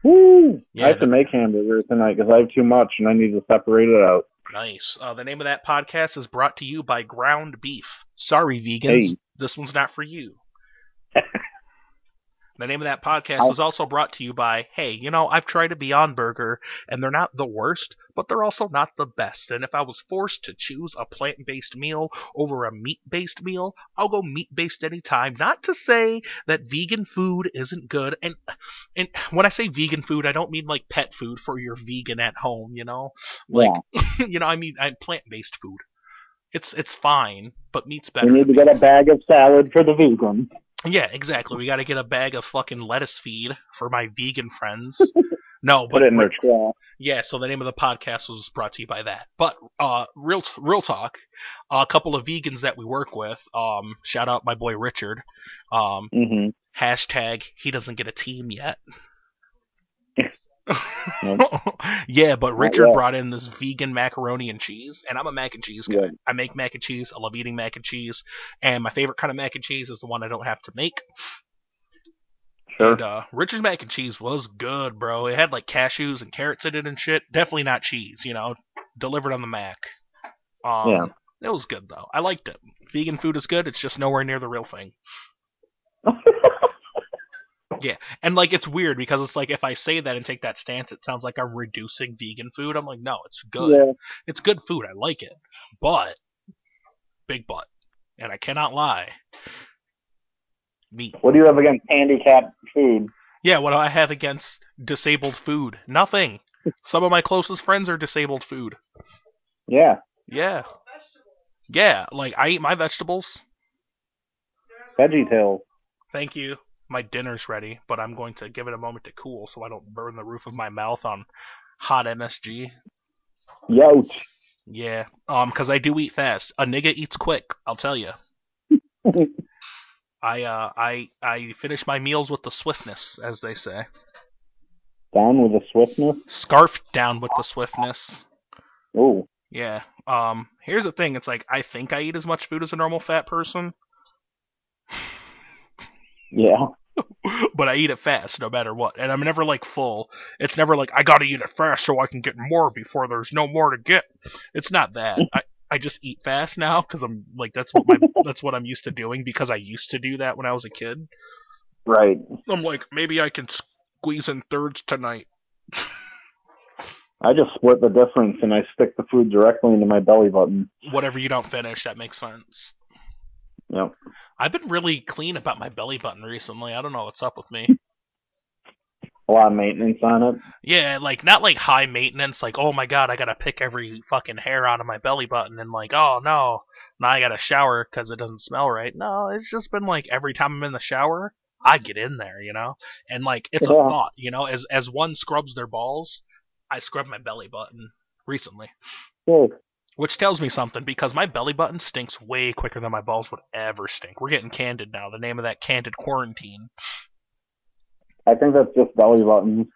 Woo! Yeah, I have to make hamburgers tonight because I have too much and I need to separate it out. Nice. Uh, the name of that podcast is brought to you by Ground Beef. Sorry, vegans. Hey. This one's not for you. The name of that podcast I... is also brought to you by, hey, you know, I've tried a Beyond Burger, and they're not the worst, but they're also not the best. And if I was forced to choose a plant-based meal over a meat-based meal, I'll go meat-based anytime. Not to say that vegan food isn't good. And and when I say vegan food, I don't mean like pet food for your vegan at home, you know? Like, yeah. you know, I mean I plant-based food. It's it's fine, but meat's better. You need to get a bag of salad for the vegan. Yeah, exactly. We got to get a bag of fucking lettuce feed for my vegan friends. No, but yeah. So the name of the podcast was brought to you by that. But uh, real real talk, a couple of vegans that we work with. Um, shout out my boy Richard. Um, mm-hmm. Hashtag he doesn't get a team yet. Yeah, but Richard brought in this vegan macaroni and cheese, and I'm a mac and cheese guy. Yeah. I make mac and cheese. I love eating mac and cheese, and my favorite kind of mac and cheese is the one I don't have to make. Sure. And uh, Richard's mac and cheese was good, bro. It had like cashews and carrots in it and shit. Definitely not cheese, you know. Delivered on the mac. Um, yeah. It was good though. I liked it. Vegan food is good. It's just nowhere near the real thing. Yeah, and, like, it's weird because it's like if I say that and take that stance, it sounds like I'm reducing vegan food. I'm like, no, it's good. Yeah. It's good food. I like it. But, big but, and I cannot lie, meat. What do you have against handicapped food? Yeah, what do I have against disabled food? Nothing. Some of my closest friends are disabled food. Yeah. Yeah. Yeah, like, I eat my vegetables. Veggie Tales. Thank you. My dinner's ready, but I'm going to give it a moment to cool so I don't burn the roof of my mouth on hot M S G. Youch. Yeah, um, because I do eat fast. A nigga eats quick, I'll tell you. I uh, I I finish my meals with the swiftness, as they say. Down with the swiftness? Scarfed down with the swiftness. Ooh. Yeah. Um. Here's the thing. It's like I think I eat as much food as a normal fat person. Yeah. But I eat it fast no matter what. And I'm never, like, full. It's never like, I gotta eat it fast so I can get more before there's no more to get. It's not that. I, I just eat fast now because I'm, like, that's what, my, that's what I'm used to doing because I used to do that when I was a kid. Right. I'm like, maybe I can squeeze in thirds tonight. I just split the difference and I stick the food directly into my belly button. Whatever you don't finish, that makes sense. Yep. I've been really clean about my belly button recently. I don't know what's up with me. A lot of maintenance on it. Yeah, like, not like high maintenance, like, oh my god, I gotta pick every fucking hair out of my belly button, and like, oh no, now I gotta shower because it doesn't smell right. No, it's just been like, every time I'm in the shower, I get in there, you know? And like, it's yeah. a thought, you know? As as one scrubs their balls, I scrub my belly button recently. Cool. Which tells me something, because my belly button stinks way quicker than my balls would ever stink. We're getting candid now. The name of that candid quarantine. I think that's just belly buttons.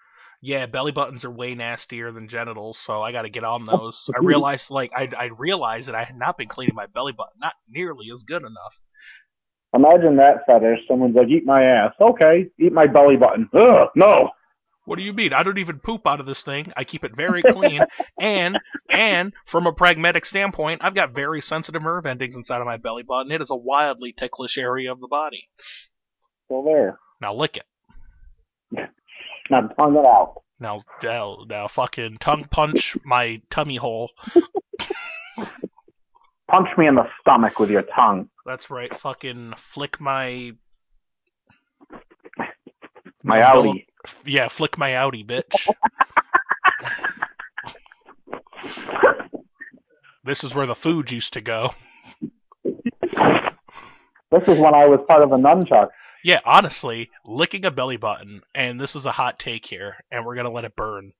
Yeah, belly buttons are way nastier than genitals, so I got to get on those. I realized, like, I I realized that I had not been cleaning my belly button. Not nearly as good enough. Imagine that fetish. Someone's like, eat my ass. Okay, eat my belly button. Ugh, no. What do you mean? I don't even poop out of this thing. I keep it very clean. and and from a pragmatic standpoint, I've got very sensitive nerve endings inside of my belly button. It is a wildly ticklish area of the body. Still there. Now lick it. Now tongue it out. Now, now, now fucking tongue punch my tummy hole. Punch me in the stomach with your tongue. That's right. Fucking flick my... My outie. Yeah, flick my outie, bitch. This is where the food used to go. This is when I was part of a nunchuck. Yeah, honestly, licking a belly button, and this is a hot take here, and we're going to let it burn.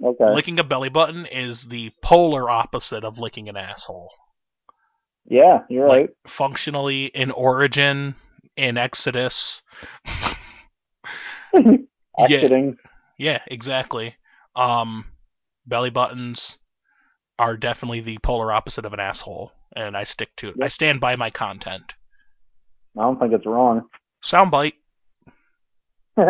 Okay. Licking a belly button is the polar opposite of licking an asshole. Yeah, you're like, right. Functionally, in origin, in Exodus... Yeah, yeah, exactly. Um, belly buttons, are definitely the polar opposite of an asshole, and I stick to it. Yep. I stand by my content. I don't think it's wrong. Soundbite. All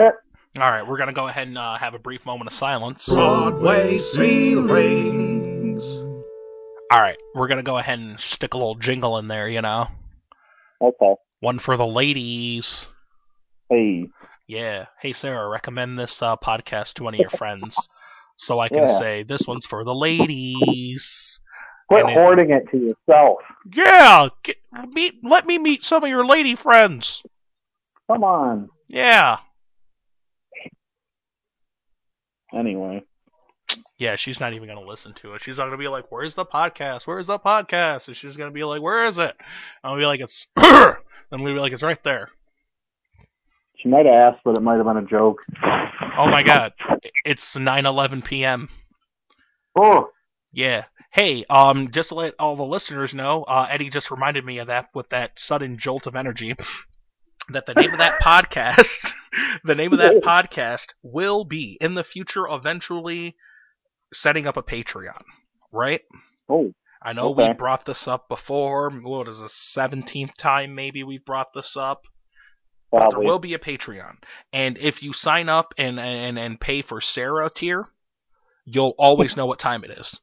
right, we're going to go ahead and uh, have a brief moment of silence. Broadway Ceilings. All right, we're going to go ahead and stick a little jingle in there, you know. Okay. One for the ladies. Hey. Yeah. Hey, Sarah, recommend this uh, podcast to one of your friends so I can yeah. say this one's for the ladies. Quit and hoarding it, it to yourself. Yeah. Get, meet, let me meet some of your lady friends. Come on. Yeah. Anyway. Yeah, she's not even going to listen to it. She's going to be like, where's the podcast? Where's the podcast? And she's going to be like, where is it? I'm going to be like, it's... I'm going to be like, it's right there. She might have asked, but it might have been a joke. Oh, my God. It's nine eleven p.m. Oh. Yeah. Hey, um, just to let all the listeners know, uh, Eddie just reminded me of that with that sudden jolt of energy. That the name of that podcast, the name of that podcast will be, in the future, eventually setting up a Patreon, right? Oh, I know okay. we brought this up before. What is the seventeenth time maybe we've brought this up? Probably. But there will be a Patreon. And if you sign up and, and, and pay for Sarah tier, you'll always know what time it is.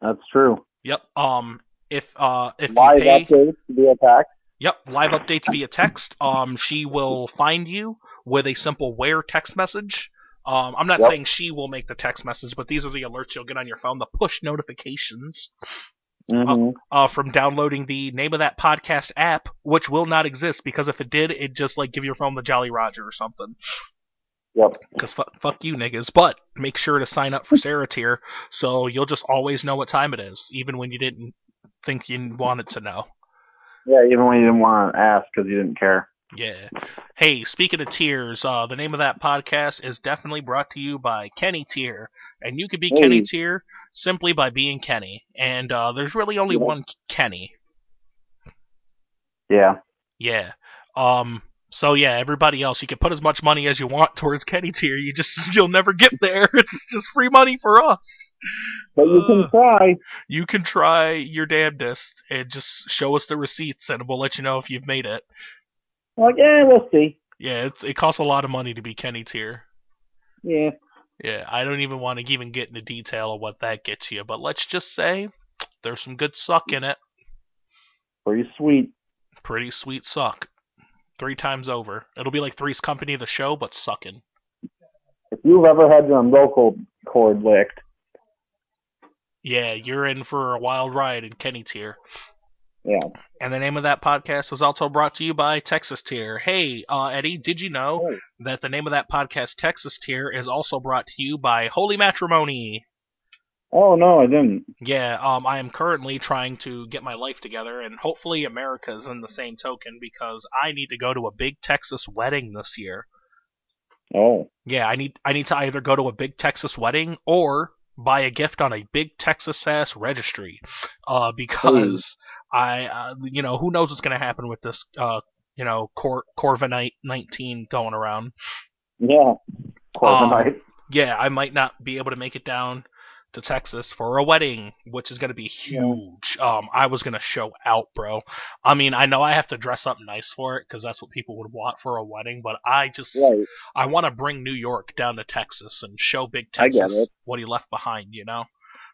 That's true. Yep. Um. If, uh, if you pay... Live updates via text. Yep, live updates via text. Um, she will find you with a simple where text message. Um, I'm not yep. saying she will make the text message, but these are the alerts you'll get on your phone, the push notifications mm-hmm. uh, uh, from downloading the Name of That Podcast app, which will not exist, because if it did, it'd just like give your phone the Jolly Roger or something. Yep. Because fu- fuck you niggas. But make sure to sign up for Sarah tier, so you'll just always know what time it is, even when you didn't think you wanted to know. Yeah, even when you didn't want to ask because you didn't care. Yeah. Hey, speaking of tiers, uh, the name of that podcast is definitely brought to you by Kenny Tier. And you could be hey. Kenny Tier simply by being Kenny. And uh, there's really only yeah. one Kenny. Yeah. Yeah. Um. So, yeah, everybody else, you can put as much money as you want towards Kenny Tier. You just, you'll never get there. It's just free money for us. But you can uh, try. You can try your damnedest and just show us the receipts, and we'll let you know if you've made it. Like, yeah, we'll see. Yeah, it's, it costs a lot of money to be Kenny Tier. Yeah. Yeah, I don't even want to even get into detail of what that gets you, but let's just say there's some good suck in it. Pretty sweet. Pretty sweet suck. Three times over. It'll be like Three's Company, the show, but sucking. If you've ever had your umbilical cord licked. Yeah, you're in for a wild ride in Kenny Tier. Yeah. And the name of that podcast is also brought to you by Texas Tier. Hey, uh, Eddie, did you know hey. that the name of that podcast, Texas Tier, is also brought to you by Holy Matrimony? Oh, no, I didn't. Yeah, um, I am currently trying to get my life together, and hopefully America's in the same token, because I need to go to a big Texas wedding this year. Oh. Yeah, I need I need to either go to a big Texas wedding or buy a gift on a big Texas-ass registry, uh, because Ooh. I, uh, you know, who knows what's going to happen with this, uh, you know, Cor- Corvinite nineteen going around. Yeah, Corvinite. Um, yeah, I might not be able to make it down to Texas for a wedding, which is going to be huge. Um, I was going to show out, bro. I mean, I know I have to dress up nice for it because that's what people would want for a wedding, but I just, right. I want to bring New York down to Texas and show big Texas what he left behind, you know?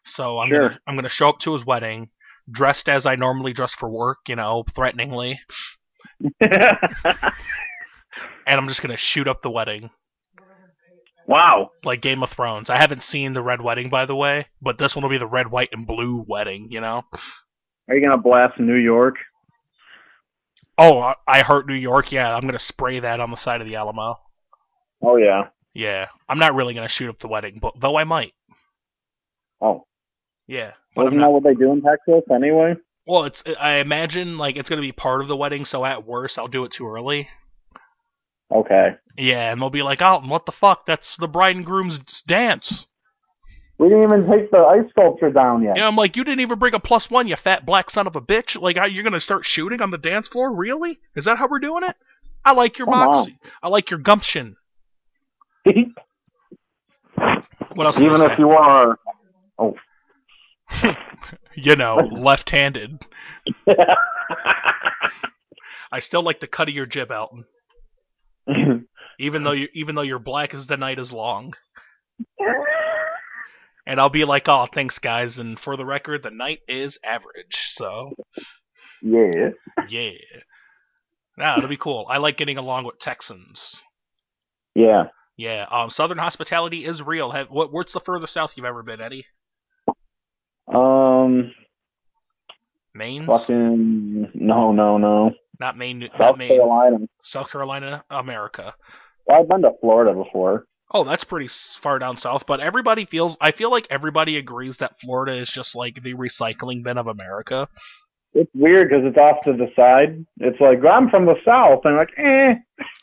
So I'm sure. going to, I'm going to show up to his wedding dressed as I normally dress for work, you know, threateningly. And I'm just going to shoot up the wedding. Wow. Like Game of Thrones. I haven't seen the Red Wedding, by the way, but this one will be the red, white, and blue wedding, you know? Are you going to blast New York? Oh, I Heart New York, yeah. I'm going to spray that on the side of the Alamo. Oh, yeah. Yeah. I'm not really going to shoot up the wedding, but though I might. Oh. Yeah. But Isn't I'm not... that what they do in Texas, anyway? Well, it's. I imagine like it's going to be part of the wedding, so at worst, I'll do it too early. Okay. Yeah, and they'll be like, Alton, what the fuck? That's the bride and groom's dance. We didn't even take the ice sculpture down yet. Yeah, I'm like, you didn't even bring a plus one, you fat black son of a bitch. Like, you're going to start shooting on the dance floor? Really? Is that how we're doing it? I like your Come moxie. On. I like your gumption. What else? Even if you are... Oh. You know, left-handed. I still like the cut of your jib, Elton. Even though you, even though you're black as the night is long. And I'll be like, "Oh, thanks, guys." And for the record, the night is average. So. Yeah. Yeah. No, it'll be cool. I like getting along with Texans. Yeah. Yeah. Um, Southern hospitality is real. Have, what? What's the furthest south you've ever been, Eddie? Um. Maine? Fucking no, no, no. Not Maine. South not Maine. Carolina. South Carolina, America. Well, I've been to Florida before. Oh, that's pretty far down south. But everybody feels. I feel like everybody agrees that Florida is just like the recycling bin of America. It's weird because it's off to the side. It's like, well, I'm from the south. I'm like, eh,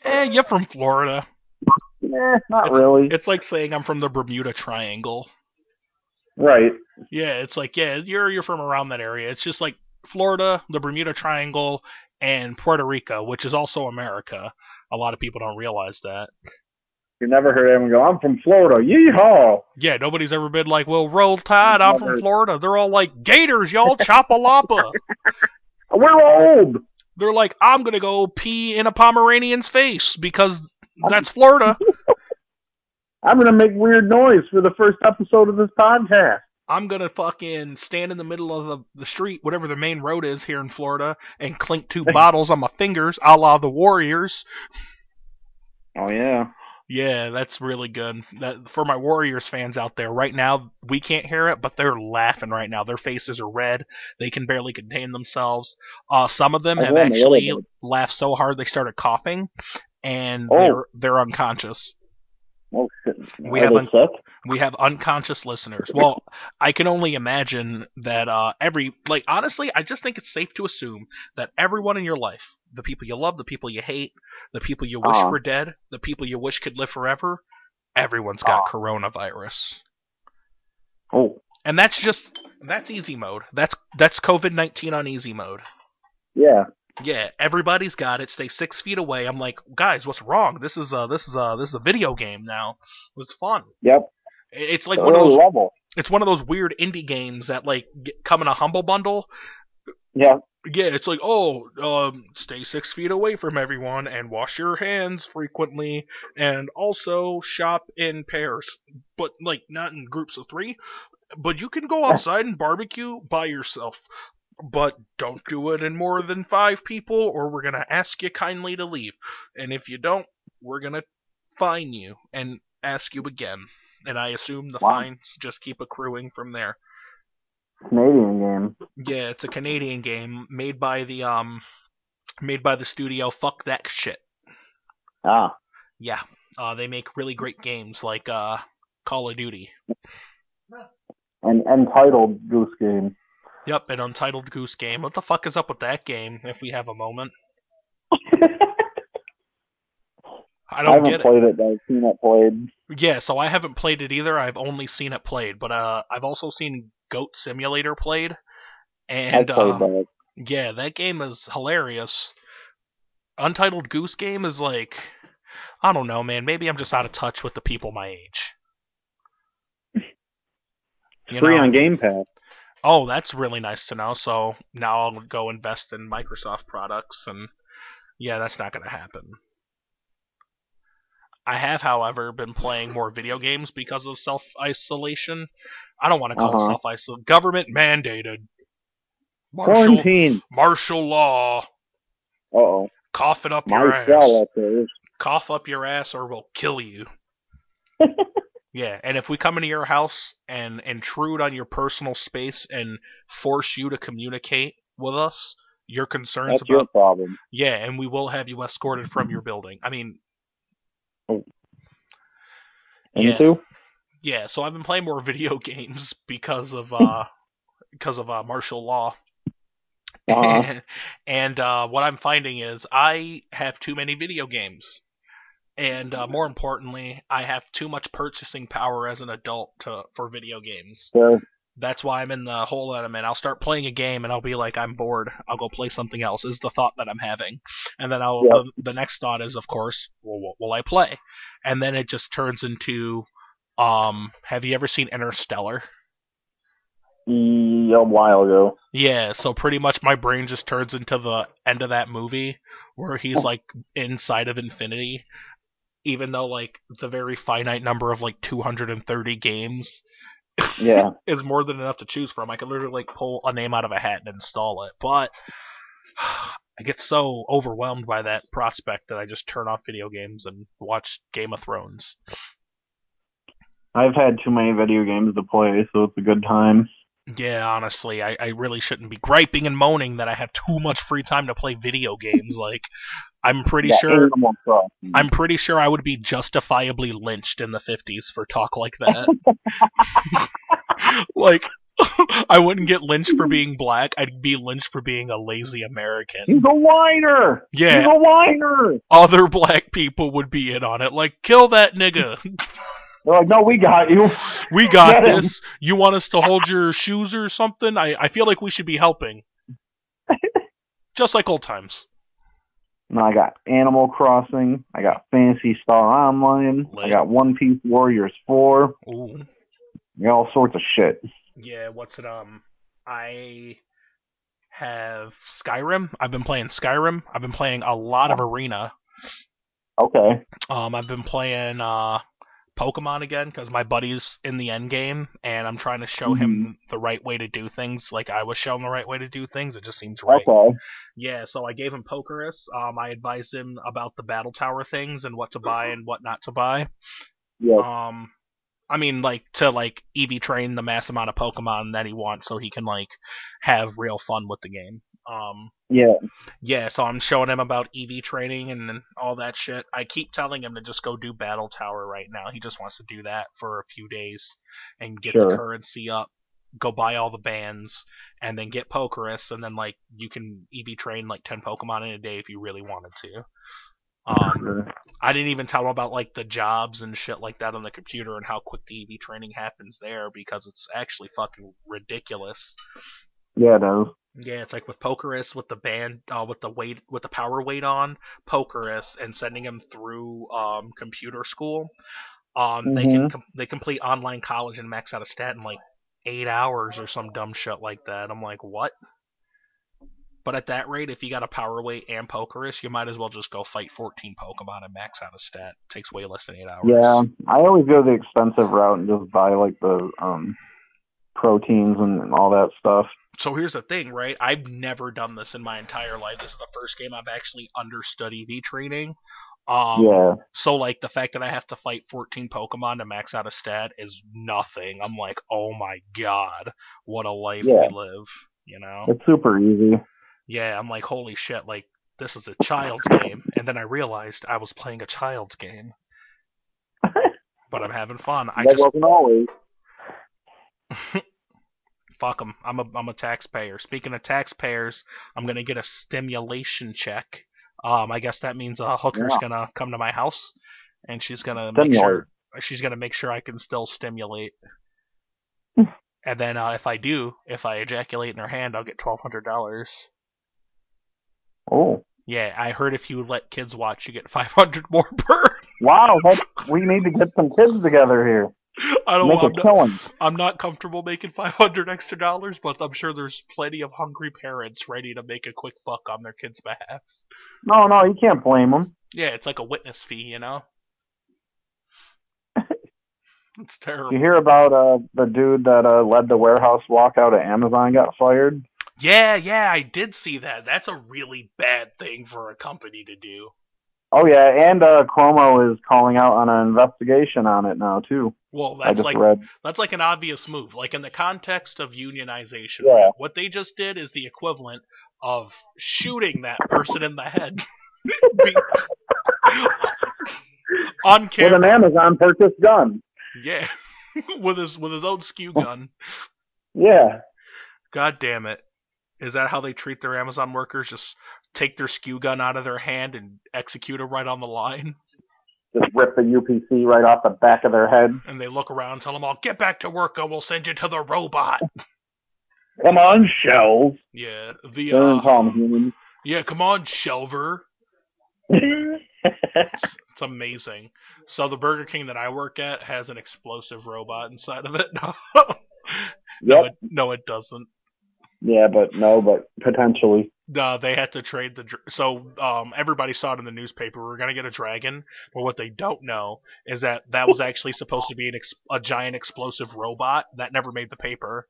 eh, you're from Florida. Eh, not it's, really. It's like saying I'm from the Bermuda Triangle. Right. Yeah, it's like, yeah, you're you're from around that area. It's just like Florida, the Bermuda Triangle, and Puerto Rico, which is also America. A lot of people don't realize that. You've never heard anyone go, "I'm from Florida. Yeehaw." Yeah, nobody's ever been like, "Well, roll tide, I'm from Florida." They're all like, "Gators, y'all, chopalapa." We're old. They're like, "I'm going to go pee in a Pomeranian's face because that's Florida." I'm going to make weird noise for the first episode of this podcast. I'm going to fucking stand in the middle of the, the street, whatever the main road is here in Florida, and clink two bottles on my fingers, a la the Warriors. Oh, yeah. Yeah, that's really good. That, for my Warriors fans out there, right now, we can't hear it, but they're laughing right now. Their faces are red. They can barely contain themselves. Uh, some of them I have actually the laughed so hard they started coughing, and oh. they're they're unconscious. Oh, we, have un- we have unconscious listeners. Well, I can only imagine that uh, every... like honestly, I just think it's safe to assume that everyone in your life, the people you love, the people you hate, the people you wish uh, were dead, the people you wish could live forever, everyone's got uh, coronavirus. Oh. And that's just... that's easy mode. That's that's COVID nineteen on easy mode. Yeah. Yeah, everybody's got it. Stay six feet away. I'm like, guys, what's wrong? This is a this is a this is a video game now. It's fun. Yep. It's like one of those. Level. It's one of those weird indie games that like get, come in a humble bundle. Yeah. Yeah, it's like, oh, um, stay six feet away from everyone and wash your hands frequently, and also shop in pairs, but like not in groups of three. But you can go outside and barbecue by yourself. But don't do it in more than five people, or we're going to ask you kindly to leave. And if you don't, we're going to fine you and ask you again. And I assume the wow. fines just keep accruing from there. Canadian game. Yeah, it's a Canadian game made by the um, made by the studio Fuck That Shit. Ah. Yeah, uh, they make really great games like uh, Call of Duty. An Untitled Goose Game. Yep, an Untitled Goose Game. What the fuck is up with that game, if we have a moment? I don't I haven't get it. played it, though. I've seen it played. Yeah, so I haven't played it either. I've only seen it played. But uh, I've also seen Goat Simulator played. And, I've played um, that. Yeah, that game is hilarious. Untitled Goose Game is like... I don't know, man. Maybe I'm just out of touch with the people my age. You Free know? on Game Pass. Oh, that's really nice to know. So now I'll go invest in Microsoft products, and yeah, that's not going to happen. I have, however, been playing more video games because of self-isolation. I don't want to call uh-huh. it self-isolation. Government-mandated. Martial, Quarantine. Martial law. Uh-oh. Cough it up My your ass. Cough up your ass or we'll kill you. Yeah, and if we come into your house and intrude on your personal space and force you to communicate with us, your concerns That's about... That's your problem. Yeah, and we will have you escorted from your building. I mean... Oh. And yeah. you too? Yeah, so I've been playing more video games because of, uh, because of uh, martial law. Uh-huh. And uh, what I'm finding is I have too many video games. And uh, more importantly, I have too much purchasing power as an adult to, for video games. Sure. That's why I'm in the hole that I'm in. I'll start playing a game and I'll be like, I'm bored. I'll go play something else is the thought that I'm having. And then I'll, yeah. the, the next thought is, of course, well, what will I play? And then it just turns into, um, have you ever seen Interstellar? a while ago. Yeah, so pretty much my brain just turns into the end of that movie where he's like inside of infinity, even though like the very finite number of like two hundred thirty games yeah. is more than enough to choose from. I could literally like pull a name out of a hat and install it, but I get so overwhelmed by that prospect that I just turn off video games and watch Game of Thrones. I've had too many video games to play, so it's a good time. Yeah, honestly, I, I really shouldn't be griping and moaning that I have too much free time to play video games. Like, I'm pretty yeah, sure I'm pretty sure I would be justifiably lynched in the fifties for talk like that. Like, I wouldn't get lynched for being black. I'd be lynched for being a lazy American. He's a whiner! Yeah. He's a whiner! Other black people would be in on it. Like, kill that nigga. They're like, no, we got you. We got this. You want us to hold your shoes or something? I, I feel like we should be helping. Just like old times. No, I got Animal Crossing. I got Fantasy Star Online. Lame. I got One Piece Warriors four. Ooh. I got all sorts of shit. Yeah, what's it, um, I have Skyrim. I've been playing Skyrim. I've been playing a lot of Arena. Okay. Um, I've been playing, uh... Pokemon again because my buddy's in the end game and I'm trying to show mm-hmm. him the right way to do things. Like I was shown the right way to do things, it just seems right. Okay. Yeah, so I gave him Pokerus. Um, I advised him about the battle tower things and what to buy and what not to buy. Yep. Um, I mean, like to like E V train the mass amount of Pokemon that he wants so he can like have real fun with the game. Um, yeah. Yeah, so I'm showing him about E V training and all that shit. I keep telling him to just go do Battle Tower right now. He just wants to do that for a few days and get sure. the currency up, go buy all the bands, and then get Pokerus, and then, like, you can E V train, like, ten Pokemon in a day if you really wanted to. Um, I didn't even tell him about, like, the jobs and shit like that on the computer and how quick the E V training happens there because it's actually fucking ridiculous. Yeah, it is. Yeah, it's like with Pokerus, with the band, uh, with the weight, with the power weight on Pokerus, and sending him through um, computer school. Um, mm-hmm. They can com- they complete online college and max out a stat in like eight hours or some dumb shit like that. I'm like, what? But at that rate, if you got a power weight and Pokerus, you might as well just go fight fourteen Pokemon and max out a stat. It takes way less than eight hours. Yeah, I always go the expensive route and just buy like the um, proteins and all that stuff. So here's the thing, right? I've never done this in my entire life. This is the first game I've actually understood E V training. Um, yeah. So, like, the fact that I have to fight fourteen Pokemon to max out a stat is nothing. I'm like, oh my god, what a life yeah. we live, you know? It's super easy. Yeah, I'm like, holy shit, like, this is a child's game. And then I realized I was playing a child's game. But I'm having fun. I that just... wasn't always. Fuck them. I'm a, I'm a taxpayer. Speaking of taxpayers, I'm going to get a stimulation check. Um, I guess that means a hooker's yeah. going to come to my house, and she's going to make sure she's going to make sure I can still stimulate. And then uh, if I do, if I ejaculate in her hand, I'll get twelve hundred dollars. Oh. Yeah, I heard if you let kids watch, you get five hundred more per. Wow, we need to get some kids together here. I don't want to. I'm not comfortable making five hundred extra dollars, but I'm sure there's plenty of hungry parents ready to make a quick buck on their kids' behalf. No, no, you can't blame them. Yeah, it's like a witness fee, you know? It's terrible. You hear about uh, the dude that uh, led the warehouse walkout at Amazon got fired? Yeah, yeah, I did see that. That's a really bad thing for a company to do. Oh, yeah, and uh, Cuomo is calling out on an investigation on it now, too. Well, that's like read. that's like an obvious move. Like, in the context of unionization, yeah. right, what they just did is the equivalent of shooting that person in the head. Be- on camera. With an Amazon purchase gun. Yeah, with his with his own S K U gun. Yeah. God damn it. Is that how they treat their Amazon workers? Just take their S K U gun out of their hand and execute it right on the line? Just rip the U P C right off the back of their head. And they look around and tell them all, get back to work or we'll send you to the robot. Come on, shelves. Yeah, the, uh, yeah, come on, shelver. it's, it's amazing. So the Burger King that I work at has an explosive robot inside of it. No, yep. it, no, it doesn't. Yeah, but no, but potentially. Uh, they had to trade the... Dr- so um, everybody saw it in the newspaper. We we're going to get a dragon. But what they don't know is that that was actually supposed to be an ex- a giant explosive robot. That never made the paper.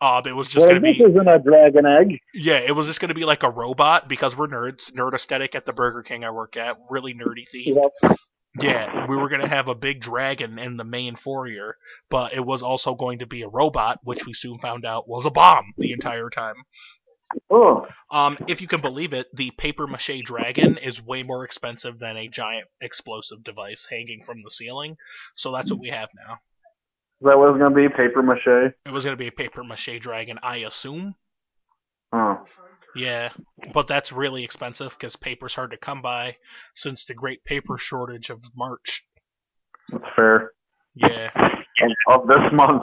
Uh, it was just well, going to be... This isn't a dragon egg. Yeah, it was just going to be like a robot because we're nerds. Nerd aesthetic at the Burger King I work at. Really nerdy theme. Yep. Yeah, we were going to have a big dragon in the main foyer, but it was also going to be a robot, which we soon found out was a bomb the entire time. Oh. Um, if you can believe it, the papier-mâché dragon is way more expensive than a giant explosive device hanging from the ceiling, so that's what we have now. Is that what it was going to be, papier-mâché? It was going to be a papier-mâché dragon, I assume. Oh. Yeah, but that's really expensive because paper's hard to come by since the great paper shortage of March. That's fair. Yeah. And of this month.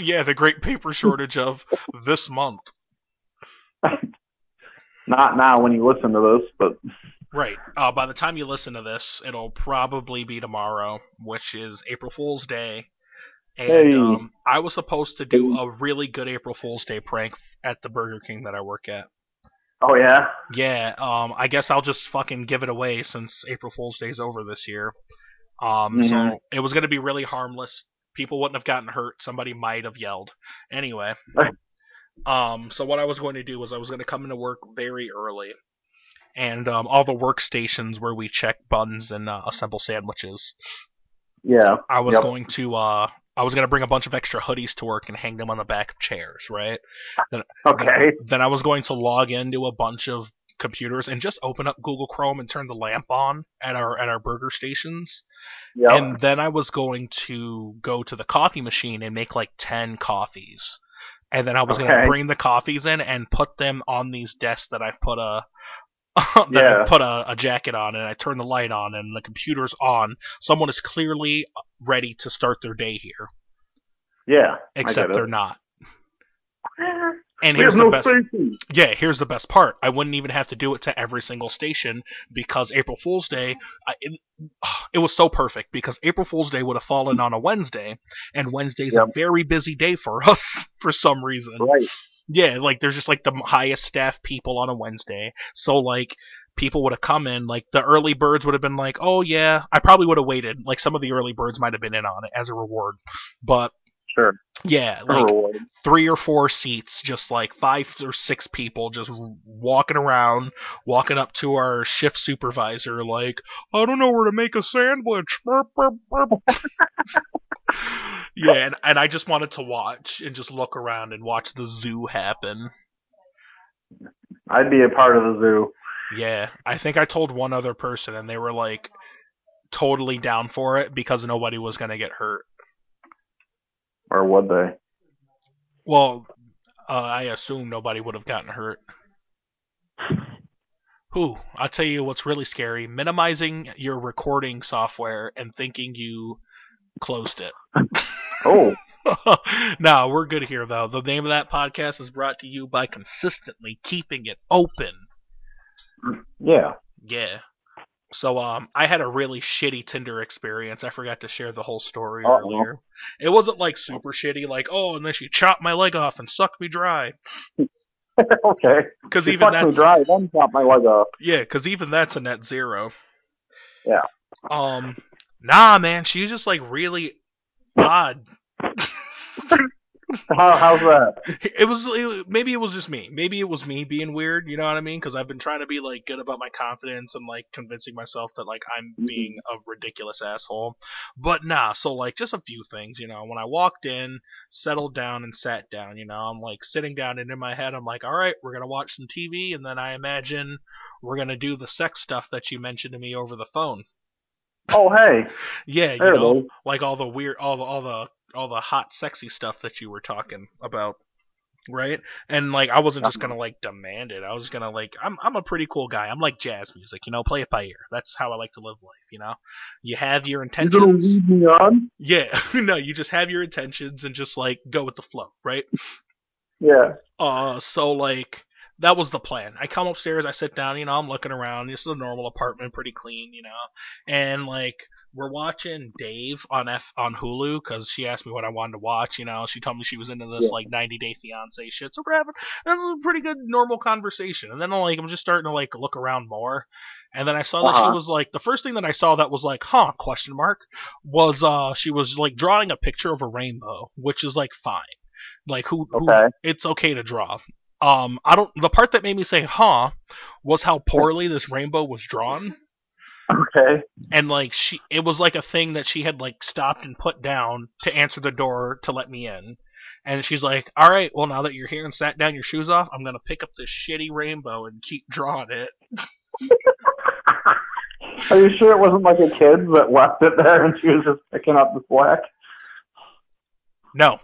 Yeah, the great paper shortage of this month. Not now when you listen to this, but... Right. Uh, by the time you listen to this, it'll probably be tomorrow, which is April Fool's Day. And hey. um, I was supposed to do a really good April Fool's Day prank at the Burger King that I work at. Oh, yeah? Yeah, um, I guess I'll just fucking give it away since April Fool's Day's over this year. Um, mm-hmm. So it was going to be really harmless. People wouldn't have gotten hurt. Somebody might have yelled. Anyway, um, so what I was going to do was I was going to come into work very early. And um, all the workstations where we check buns and uh, assemble sandwiches. Yeah. I was yep. going to... Uh, I was going to bring a bunch of extra hoodies to work and hang them on the back of chairs, right? Then, okay. Then, then I was going to log into a bunch of computers and just open up Google Chrome and turn the lamp on at our at our burger stations. Yep. And then I was going to go to the coffee machine and make like ten coffees. And then I was okay. going to bring the coffees in and put them on these desks that I've put a... that yeah. I put a, a jacket on, and I turn the light on, and the computer's on. Someone is clearly ready to start their day here. Yeah, except they're not. And we here's the no best. Safety. Yeah, here's the best part. I wouldn't even have to do it to every single station because April Fool's Day. I, it, it was so perfect because April Fool's Day would have fallen on a Wednesday, and Wednesday's yep. a very busy day for us for some reason. Right. Yeah, like, there's just, like, the highest staff people on a Wednesday. So, like, people would have come in. Like, the early birds would have been like, oh, yeah. I probably would have waited. Like, some of the early birds might have been in on it as a reward. But, sure. yeah, like, three or four seats, just, like, five or six people just walking around, walking up to our shift supervisor, like, I don't know where to make a sandwich. Yeah, and, and I just wanted to watch and just look around and watch the zoo happen. I'd be a part of the zoo. Yeah, I think I told one other person, and they were, like, totally down for it because nobody was going to get hurt. Or would they? Well, uh, I assume nobody would have gotten hurt. Ooh, I'll tell you what's really scary. Minimizing your recording software and thinking you closed it. Oh. No, we're good here, though. The name of that podcast is brought to you by consistently keeping it open. Yeah. Yeah. So um, I had a really shitty Tinder experience. I forgot to share the whole story Uh-oh. earlier. It wasn't, like, super shitty, like, oh, and then she chopped my leg off and sucked me dry. Okay. Cause she even sucked me dry, then chopped my leg off. Yeah, because even that's a net zero. Yeah. Um, nah, man, she's just, like, really... odd. How, how's that? It was it, maybe it was just me. Maybe it was me being weird. You know what I mean? Because I've been trying to be like good about my confidence and like convincing myself that like I'm being a ridiculous asshole. But nah. So like just a few things. You know, when I walked in, settled down, and sat down. You know, I'm like sitting down, and in my head, I'm like, all right, we're gonna watch some T V, and then I imagine we're gonna do the sex stuff that you mentioned to me over the phone. Oh hey, yeah, you Hello. know, like all the weird, all the, all the, all the hot, sexy stuff that you were talking about, right? And like, I wasn't just gonna like demand it. I was gonna like, I'm, I'm a pretty cool guy. I'm like jazz music, you know, play it by ear. That's how I like to live life, you know. You have your intentions. You gonna lead me on? Yeah, no, you just have your intentions and just like go with the flow, right? Yeah. Uh, so like. that was the plan. I come upstairs, I sit down, you know, I'm looking around. This is a normal apartment, pretty clean, you know. And, like, we're watching Dave on F on Hulu because she asked me what I wanted to watch, you know. She told me she was into this, yeah. like, ninety day fiancé shit. So we're having a pretty good normal conversation. And then, like, I'm just starting to, like, look around more. And then I saw that uh-huh. she was, like, the first thing that I saw that was, like, huh, question mark, was uh she was, like, drawing a picture of a rainbow, which is, like, fine. Like, who, okay. who it's okay to draw. Um, I don't. The part that made me say "huh" was how poorly this rainbow was drawn. Okay. And like she, it was like a thing that she had like stopped and put down to answer the door to let me in. And she's like, "All right, well, now that you're here and sat down your shoes off, I'm gonna pick up this shitty rainbow and keep drawing it." Are you sure it wasn't like a kid that left it there and she was just picking up the slack? No.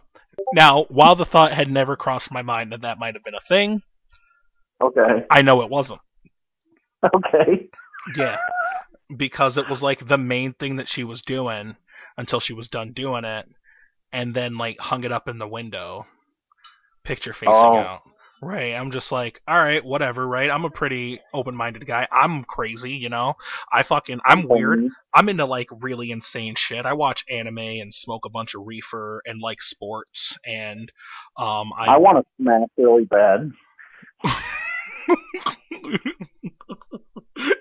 Now, while the thought had never crossed my mind that that might have been a thing, okay, I know it wasn't. Okay. Yeah, because it was like the main thing that she was doing until she was done doing it, and then like hung it up in the window, picture facing oh. out. Right, I'm just like, all right, whatever, right? I'm a pretty open-minded guy. I'm crazy, you know? I fucking, I'm weird. I'm into, like, really insane shit. I watch anime and smoke a bunch of reefer and like sports, and um... I, I want to smack really bad.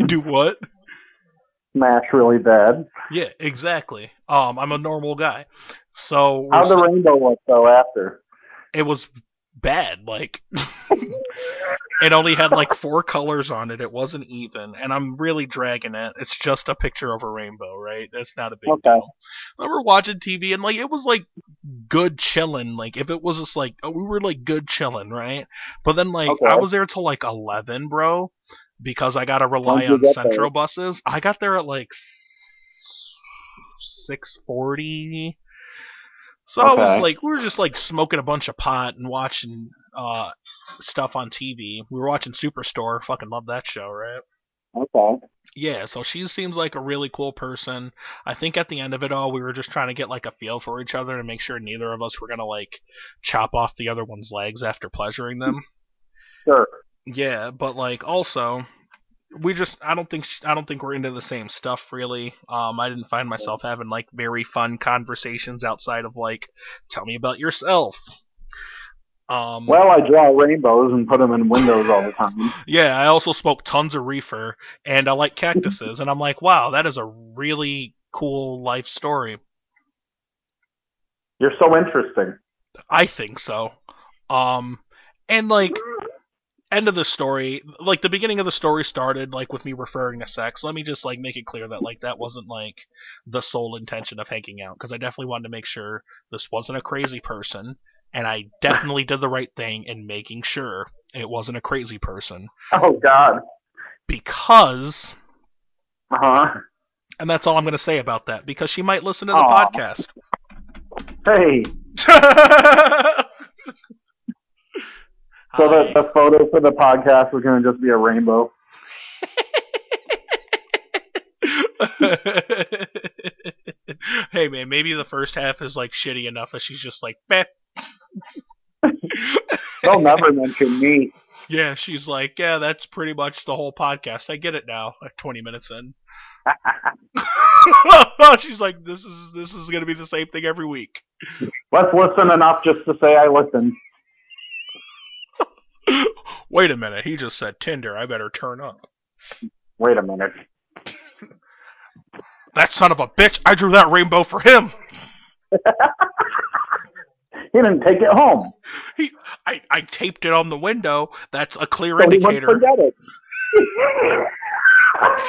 Do what? Smash really bad. Yeah, exactly. Um, I'm a normal guy. So... How'd the rainbow look, though, after? It was... bad, like it only had like four colors on it. It wasn't even, and I'm really dragging it. It's just a picture of a rainbow, right? That's not a big okay. deal. I remember watching T V and like it was like good chilling. Like if it was just like we were like good chilling, right? But then like okay. I was there till like eleven, bro, because I gotta rely on Central there? buses. I got there at like six forty. So okay. I was like, we were just like smoking a bunch of pot and watching uh, stuff on T V. We were watching Superstore. Fucking love that show, right? Okay. Yeah, so she seems like a really cool person. I think at the end of it all, we were just trying to get like a feel for each other and make sure neither of us were going to like chop off the other one's legs after pleasuring them. Sure. Yeah, but like also... We just, I don't think, I don't think we're into the same stuff really. Um, I didn't find myself having like very fun conversations outside of like, tell me about yourself. Um, well, I draw rainbows and put them in windows all the time. Yeah, I also smoke tons of reefer and I like cactuses, and I'm like, wow, that is a really cool life story. You're so interesting. I think so. Um, and like. End of the story, like the beginning of the story started like with me referring to sex. Let me just like make it clear that like that wasn't like the sole intention of hanging out, because I definitely wanted to make sure this wasn't a crazy person, and I definitely did the right thing in making sure it wasn't a crazy person. Oh god. Because uh-huh. and that's all I'm going to say about that, because she might listen to the Aww. podcast. Hey. So the, the photo for the podcast was going to just be a rainbow. Hey, man, maybe the first half is, like, shitty enough that she's just like, meh. They'll never mention me. Yeah, she's like, yeah, that's pretty much the whole podcast. I get it now, like twenty minutes in. She's like, this is, this is going to be the same thing every week. Let's listen enough just to say I listened. Wait a minute, he just said Tinder, I better turn up. Wait a minute. That son of a bitch, I drew that rainbow for him! He didn't take it home. He, I, I taped it on the window, that's a clear so indicator. He wouldn't forget it.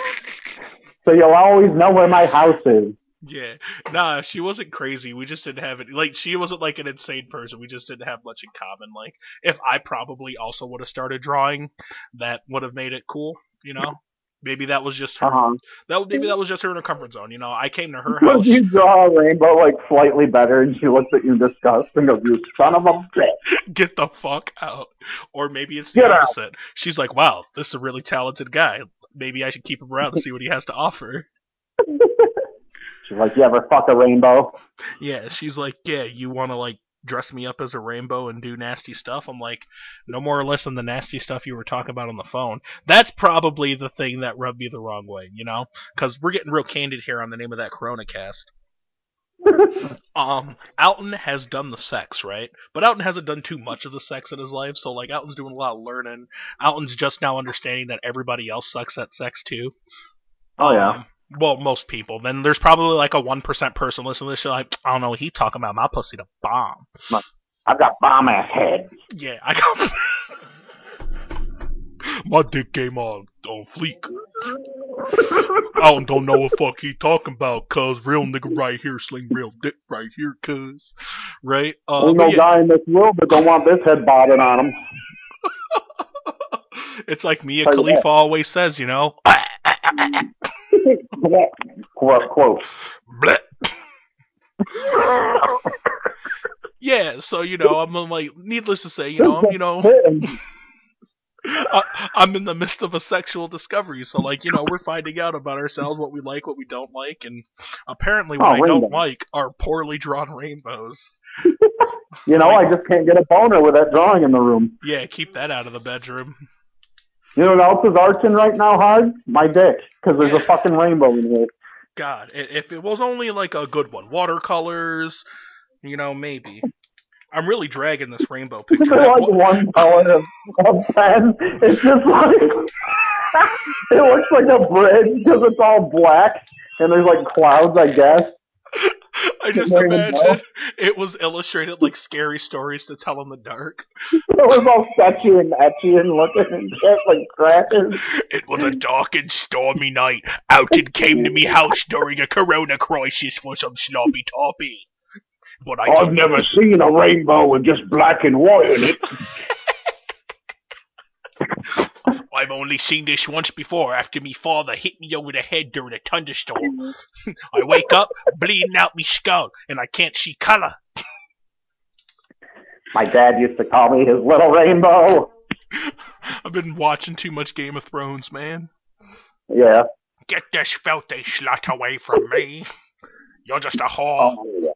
So you'll always know where my house is. Yeah, nah, she wasn't crazy, we just didn't have it, like, she wasn't, like, an insane person, we just didn't have much in common, like, if I probably also would have started drawing, that would have made it cool, you know, maybe that was just her, uh-huh. that, maybe that was just her in her comfort zone, you know, I came to her house. Would you draw a rainbow, like, slightly better, and she looks at you in disgust, and goes, you son of a bitch. Get the fuck out, or maybe it's the Get opposite, out. She's like, wow, this is a really talented guy, maybe I should keep him around and see what he has to offer. She's like, you ever fuck a rainbow? Yeah, she's like, yeah, you want to, like, dress me up as a rainbow and do nasty stuff. I'm like, no more or less than the nasty stuff you were talking about on the phone. That's probably the thing that rubbed me the wrong way, you know? Because we're getting real candid here on the name of that Corona cast. um, Alton has done the sex, right? But Alton hasn't done too much of the sex in his life, so, like, Alton's doing a lot of learning. Alton's just now understanding that everybody else sucks at sex, too. Oh, yeah. Um, well, most people. Then there's probably, like, a one percent person listening to this show, like, I don't know, he talking about my pussy to bomb. I've got bomb-ass head. Yeah, I got... My dick came on, on fleek. I don't know what fuck he talking about, cuz. Real nigga right here, sling real dick right here, cuz. Right? Uh, Ain't no yeah. guy in this room that don't want this head bobbing on him. It's like Mia Tell Khalifa always says, you know. quote, quote. Yeah, so, you know, I'm like, needless to say, you know, I'm, you know. I, I'm in the midst of a sexual discovery, so, like, you know, we're finding out about ourselves, what we like, what we don't like, and apparently what oh, I rainbow. don't like are poorly drawn rainbows. You know, like, I just can't get a boner with that drawing in the room. Yeah, keep that out of the bedroom. You know what else is arching right now hard? My dick, because there's a fucking rainbow in it. God, if it was only, like, a good one. Watercolors, you know, maybe. I'm really dragging this rainbow picture. It's like one color of, of pen. It's just like, it looks like a bridge because it's all black and there's like clouds, I guess. I just imagine it was illustrated like Scary Stories to Tell in the Dark. It was all sketchy and etchy and looking and shit like crackers. It was a dark and stormy night. Alton came to me house during a corona crisis for some sloppy-toppy. But I I've never seen a rainbow with just black and white in it. I've only seen this once before after me father hit me over the head during a thunderstorm. I wake up bleeding out me skull and I can't see color. My dad used to call me his little rainbow. I've been watching too much Game of Thrones, man. Yeah. Get this filthy slut away from me. You're just a whore. Oh, yeah.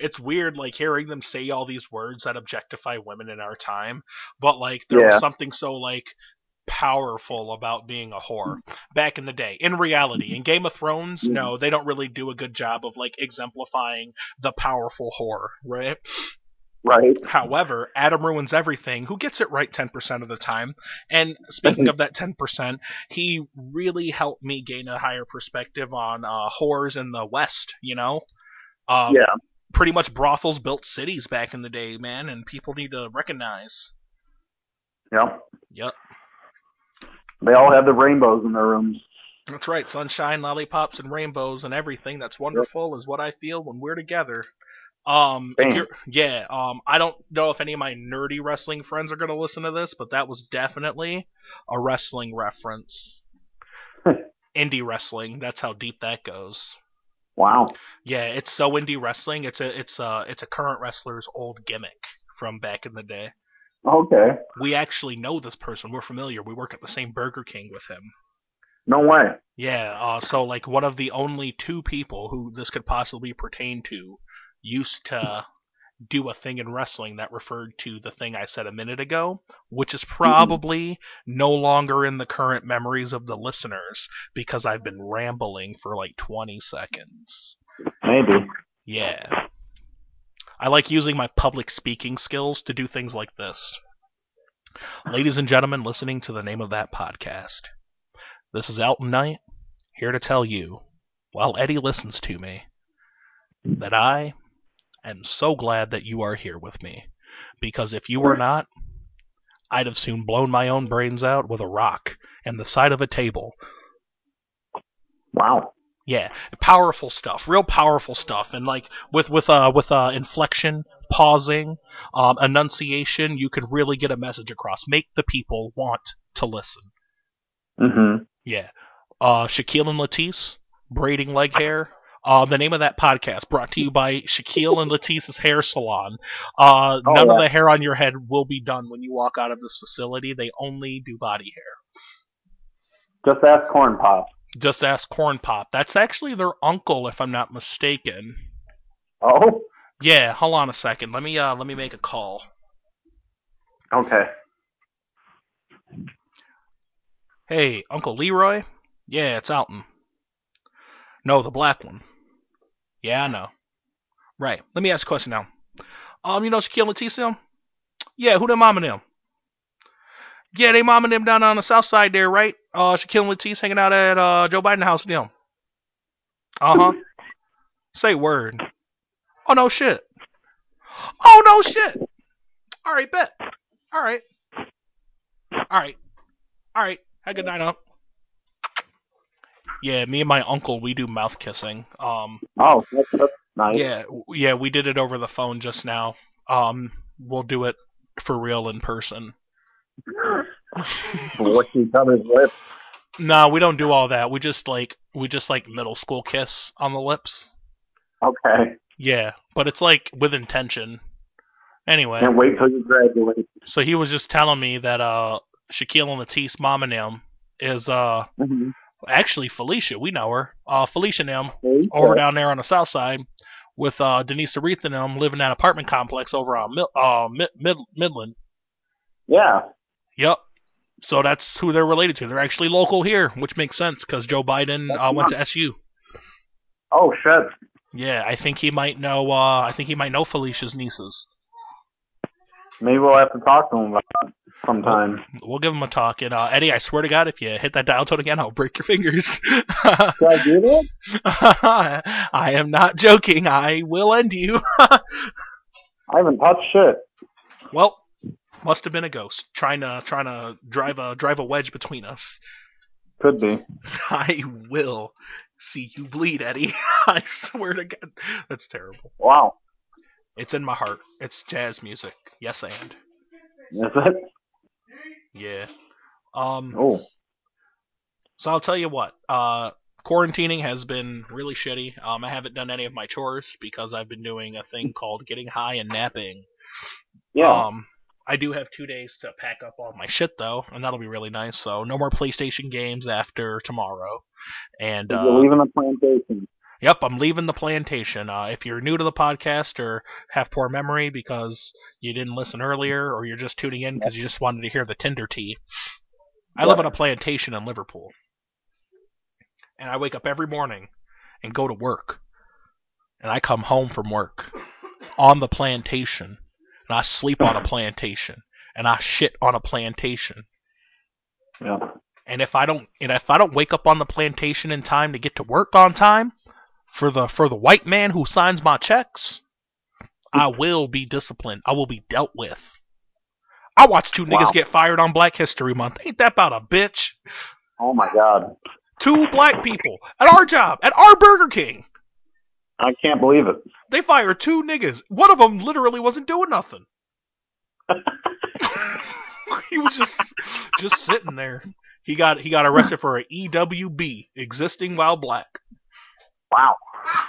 It's weird, like, hearing them say all these words that objectify women in our time, but, like, there yeah. was something so, like, powerful about being a whore back in the day. In reality, in Game of Thrones, mm-hmm. no, they don't really do a good job of, like, exemplifying the powerful whore, right? Right. However, Adam ruins everything, who gets it right ten percent of the time. And speaking of that ten percent, he really helped me gain a higher perspective on uh, whores in the West, you know? Um, yeah. Pretty much brothels built cities back in the day, man, and people need to recognize. Yep. Yep. They all have the rainbows in their rooms. That's right. Sunshine, lollipops, and rainbows and everything that's wonderful yep. is what I feel when we're together. Um, if you're, yeah, um, I don't know if any of my nerdy wrestling friends are going to listen to this, but that was definitely a wrestling reference. Indie wrestling. That's how deep that goes. Wow. Yeah, it's so indie wrestling. It's a it's a it's a current wrestler's old gimmick from back in the day. Okay. We actually know this person. We're familiar. We work at the same Burger King with him. No way. Yeah. Uh, so like one of the only two people who this could possibly pertain to used to do a thing in wrestling that referred to the thing I said a minute ago, which is probably mm-hmm. no longer in the current memories of the listeners because I've been rambling for like twenty seconds. Maybe. Yeah. I like using my public speaking skills to do things like this. Ladies and gentlemen, listening to the name of that podcast. This is Alton Knight, here to tell you, while Eddie listens to me, that I... I'm so glad that you are here with me, because if you were not, I'd have soon blown my own brains out with a rock and the side of a table. Wow. Yeah, powerful stuff, real powerful stuff, and like with with uh with uh inflection, pausing, um, enunciation, you could really get a message across. Make the people want to listen. Mm-hmm. Yeah. Uh, Shaquille and Latisse, braiding leg hair. Uh, the name of that podcast brought to you by Shaquille and Latisse's Hair Salon. Uh, oh, none yeah. of the hair on your head will be done when you walk out of this facility. They only do body hair. Just ask Corn Pop. Just ask Corn Pop. That's actually their uncle, if I'm not mistaken. Oh? Yeah, hold on a second. Let me uh, let me make a call. Okay. Hey, Uncle Leroy? Yeah, it's Alton. No, the black one. Yeah, I know. Right. Let me ask a question now. Um, you know Shaquille and T-Sim? Yeah, who their mom and them? Yeah, they mom and them down on the south side there, right? Uh, Shaquille and Latisse hanging out at uh, Joe Biden's house with them. Uh-huh. Say word. Oh, no shit. Oh, no shit. All right, bet. All right. All right. All right. Have a good night, Uncle. Yeah, me and my uncle, we do mouth kissing. Um, oh, that's, that's nice. Yeah, yeah, we did it over the phone just now. Um, we'll do it for real in person. What's each other's lips? No, we don't do all that. We just like we just like middle school kiss on the lips. Okay. Yeah, but it's like with intention. Anyway. And wait till you graduate. So he was just telling me that uh, Shaquille and Latisse, mom and him, is uh mm-hmm. actually Felicia. We know her. Uh, Felicia and him okay. over down there on the south side with uh, Denise Aretha and him living in an apartment complex over on Mid- uh, Mid- Mid- Midland. Yeah. Yep. So that's who they're related to. They're actually local here, which makes sense because Joe Biden uh, went to S U. Oh shit. Yeah, I think he might know. Uh, I think he might know Felicia's nieces. Maybe we'll have to talk to him about it sometime. We'll, we'll give him a talk. And uh, Eddie, I swear to God, if you hit that dial tone again, I'll break your fingers. Did I do that? I am not joking. I will end you. I haven't touched shit. Well. Must have been a ghost trying to trying to drive a drive a wedge between us. Could be. I will see you bleed, Eddie. I swear to God, that's terrible. Wow. It's in my heart. It's jazz music. Yes, and. Is it? Yeah. Um. Oh. So I'll tell you what. Uh, quarantining has been really shitty. Um, I haven't done any of my chores because I've been doing a thing called getting high and napping. Yeah. Um. I do have two days to pack up all my shit, though, and that'll be really nice. So no more PlayStation games after tomorrow. And uh, you're leaving the plantation. Yep, I'm leaving the plantation. Uh, if you're new to the podcast or have poor memory because you didn't listen earlier or you're just tuning in because you just wanted to hear the Tinder tea, I yeah. live on a plantation in Liverpool. And I wake up every morning and go to work. And I come home from work on the plantation. And I sleep on a plantation, and I shit on a plantation. Yeah. And if I don't, and if I don't wake up on the plantation in time to get to work on time, for the for the white man who signs my checks, I will be disciplined. I will be dealt with. I watched two wow. niggas get fired on Black History Month. Ain't that about a bitch? Oh my God. Two black people at our job at our Burger King. I can't believe it. They fired two niggas. One of them literally wasn't doing nothing. He was just just sitting there. He got he got arrested for an E W B, existing while black. Wow.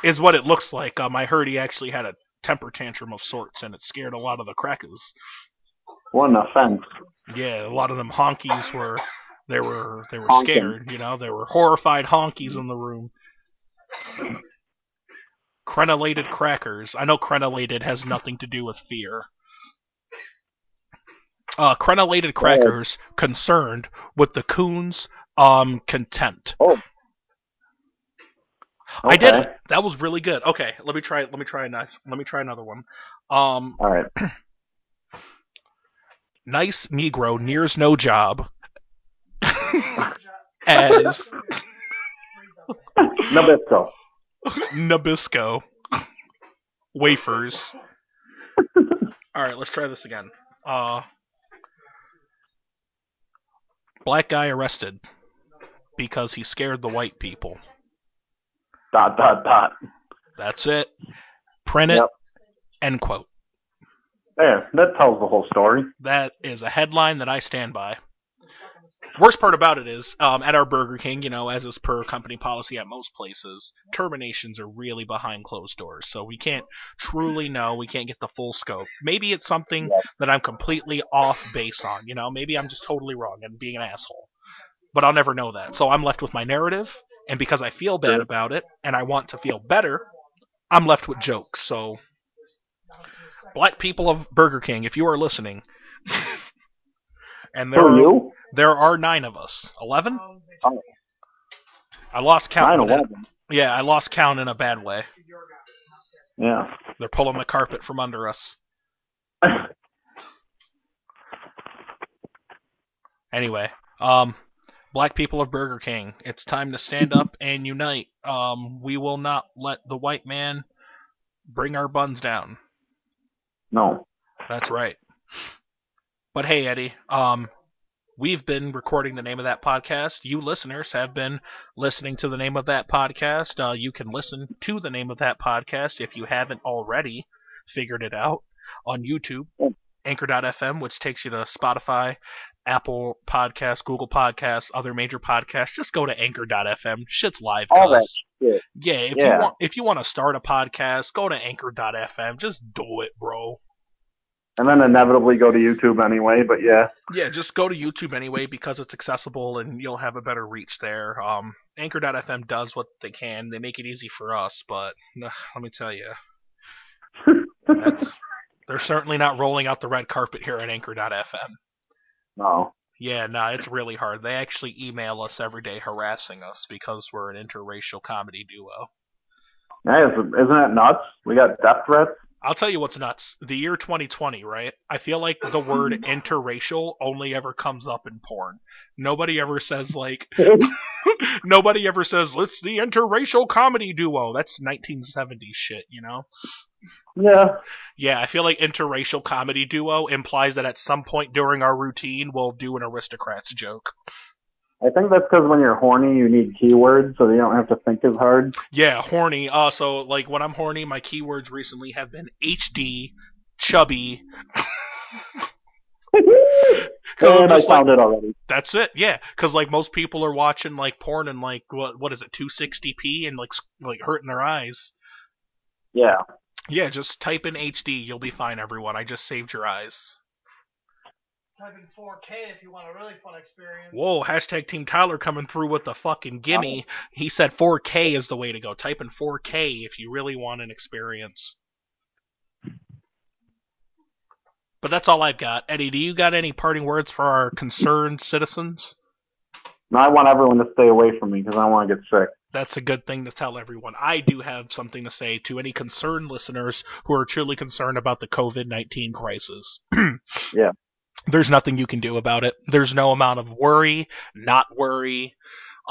Is what it looks like. Um, I heard he actually had a temper tantrum of sorts, and it scared a lot of the crackers. What an offense. Yeah, a lot of them honkies were they were they were Honking. scared. You know, there were horrified honkies in the room. Crenellated crackers. I know crenellated has nothing to do with fear. Uh, crenellated crackers oh. concerned with the coon's um, contempt. Oh, okay. I did it. That was really good. Okay, let me try. Let me try a nice. Let me try another one. Um, All right. Nice Negro nears no job. As Nabisco. Nabisco wafers. Alright, let's try this again. Uh, black guy arrested because he scared the white people. Dot, dot, dot. That's it. Print it. Yep. End quote. There, that tells the whole story. That is a headline that I stand by. Worst part about it is, um, at our Burger King, you know, as is per company policy at most places, terminations are really behind closed doors. So we can't truly know. We can't get the full scope. Maybe it's something that I'm completely off base on. You know, maybe I'm just totally wrong and being an asshole. But I'll never know that. So I'm left with my narrative. And because I feel bad about it and I want to feel better, I'm left with jokes. So Black people of Burger King, if you are listening. And there are, you? there are nine of us. Eleven? Oh. I lost count. Nine, eleven. Yeah, I lost count in a bad way. Yeah. They're pulling the carpet from under us. Anyway, um, black people of Burger King, it's time to stand up and unite. Um, we will not let the white man bring our buns down. No. That's right. But hey, Eddie, um, we've been recording The Name of That Podcast. You listeners have been listening to The Name of That Podcast. Uh, you can listen to The Name of That Podcast if you haven't already figured it out on YouTube, Anchor dot f m, which takes you to Spotify, Apple Podcasts, Google Podcasts, other major podcasts. Just go to Anchor dot f m. Shit's live. All that shit. Yeah, if yeah. you want, if you want to start a podcast, go to Anchor dot f m. Just do it, bro. And then inevitably go to YouTube anyway, but yeah. Yeah, just go to YouTube anyway because it's accessible and you'll have a better reach there. Um, Anchor dot f m does what they can. They make it easy for us, but uh, let me tell you, that's, they're certainly not rolling out the red carpet here at Anchor dot f m. No. Yeah, no, nah, it's really hard. They actually email us every day harassing us because we're an interracial comedy duo. Hey, isn't that nuts? We got death threats. I'll tell you what's nuts. The year twenty twenty, right? I feel like the word interracial only ever comes up in porn. Nobody ever says, like... nobody ever says, it's the interracial comedy duo. That's nineteen seventies shit, you know? Yeah. Yeah, I feel like interracial comedy duo implies that at some point during our routine, we'll do an aristocrats joke. I think that's because when you're horny, you need keywords, so you don't have to think as hard. Yeah, horny. Uh, so, like, when I'm horny, my keywords recently have been H D, chubby. And I found it already. That's it, yeah. Because, like, most people are watching, like, porn in, like, what what is it, two sixty p and, like, like hurting their eyes. Yeah. Yeah, just type in H D. You'll be fine, everyone. I just saved your eyes. Type in four K if you want a really fun experience. Whoa, hashtag Team Tyler coming through with the fucking gimme. Oh. He said four K is the way to go. Type in four K if you really want an experience. But that's all I've got. Eddie, do you got any parting words for our concerned citizens? No, I want everyone to stay away from me because I don't want to get sick. That's a good thing to tell everyone. I do have something to say to any concerned listeners who are truly concerned about the covid nineteen crisis. Yeah. There's nothing you can do about it. There's no amount of worry, not worry.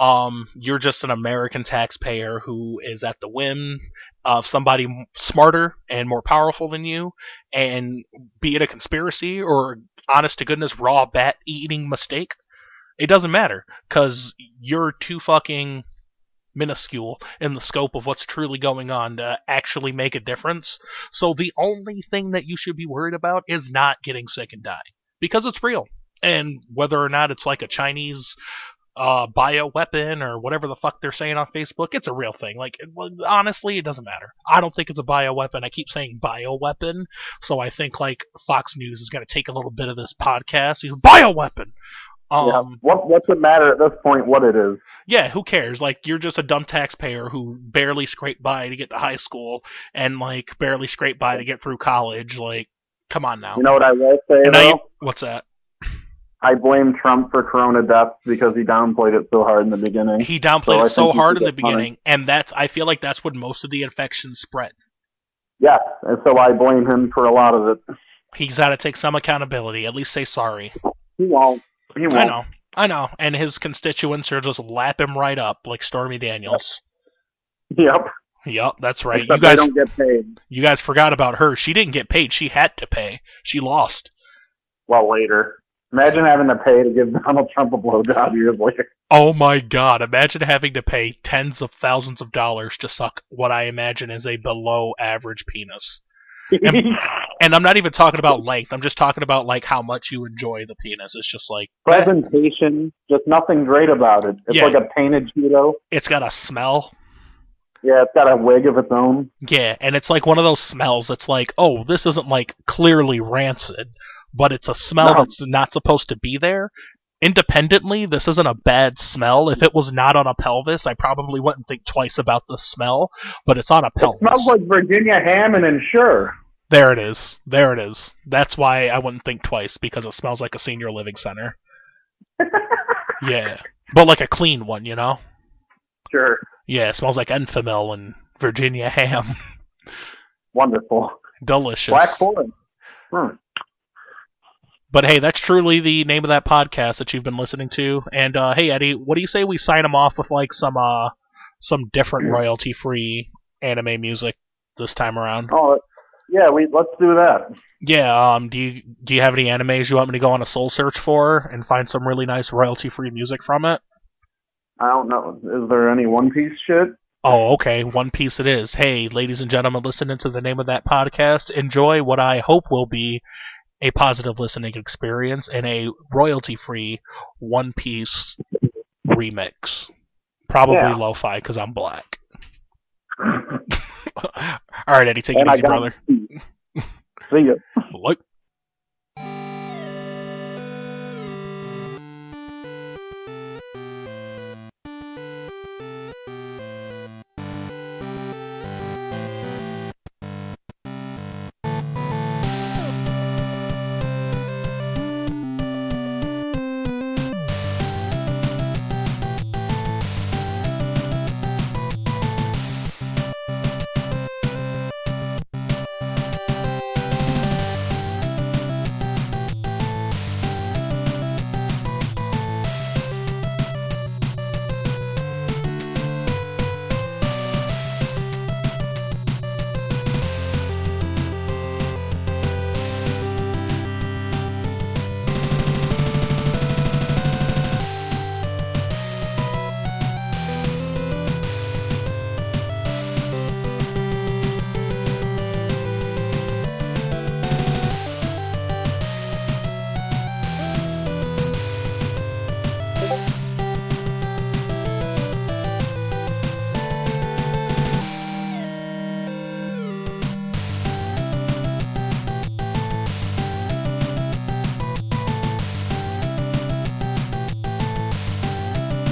Um, you're just an American taxpayer who is at the whim of somebody smarter and more powerful than you. And be it a conspiracy or honest-to-goodness raw bat-eating mistake, it doesn't matter because you're too fucking minuscule in the scope of what's truly going on to actually make a difference. So the only thing that you should be worried about is not getting sick and dying. Because it's real. And whether or not it's like a Chinese uh, bioweapon or whatever the fuck they're saying on Facebook, it's a real thing. Like, it, well, honestly, it doesn't matter. I don't think it's a bioweapon. I keep saying bioweapon, so I think, like, Fox News is going to take a little bit of this podcast. He's a bioweapon! Um, yeah. What, what's it matter at this point what it is? Yeah, who cares? Like, you're just a dumb taxpayer who barely scraped by to get to high school and, like, barely scraped by to get through college, like, come on now. You know what I will say, and though? I, what's that? I blame Trump for corona deaths because he downplayed it so hard in the beginning. He downplayed so it so hard in the beginning, funny. and that's I feel like that's when most of the infections spread. Yeah, and so I blame him for a lot of it. He's got to take some accountability, at least say sorry. He won't. He won't. I know, I know, and his constituents are just lap him right up like Stormy Daniels. Yep. yep. Yep, that's right. Except you guys don't get paid. You guys forgot about her. She didn't get paid. She had to pay. She lost. Well, later. Imagine having to pay to give Donald Trump a blowjob years later. Oh my God! Imagine having to pay tens of thousands of dollars to suck what I imagine is a below-average penis. And, and I'm not even talking about length. I'm just talking about like how much you enjoy the penis. It's just like presentation. Eh. Just nothing great about it. It's yeah. like a painted Cheeto. It's got a smell. Yeah, it's got a wig of its own. Yeah, and it's like one of those smells that's like, oh, this isn't like clearly rancid, but it's a smell no. that's not supposed to be there. Independently, this isn't a bad smell. If it was not on a pelvis, I probably wouldn't think twice about the smell, but it's on a pelvis. It smells like Virginia ham and Ensure. There it is. There it is. That's why I wouldn't think twice, because it smells like a senior living center. Yeah. But like a clean one, you know? Sure. Yeah, it smells like Enfamil and Virginia ham. Wonderful. Delicious. Black Forest. Hmm. But hey, that's truly the name of that podcast that you've been listening to. And uh, hey, Eddie, what do you say we sign them off with like some uh, some different royalty-free anime music this time around? Oh, yeah, we let's do that. Yeah. Um. Do you do you have any animes you want me to go on a soul search for and find some really nice royalty-free music from it? I don't know. Is there any One Piece shit? Oh, okay. One Piece it is. Hey, ladies and gentlemen, listening to the name of that podcast, enjoy what I hope will be a positive listening experience and a royalty-free One Piece remix. Probably yeah. Lo-fi, because I'm black. All right, Eddie, take and it I easy, brother. It. See ya. Like.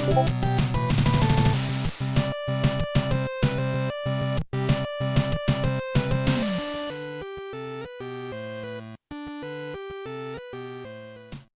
Thank you.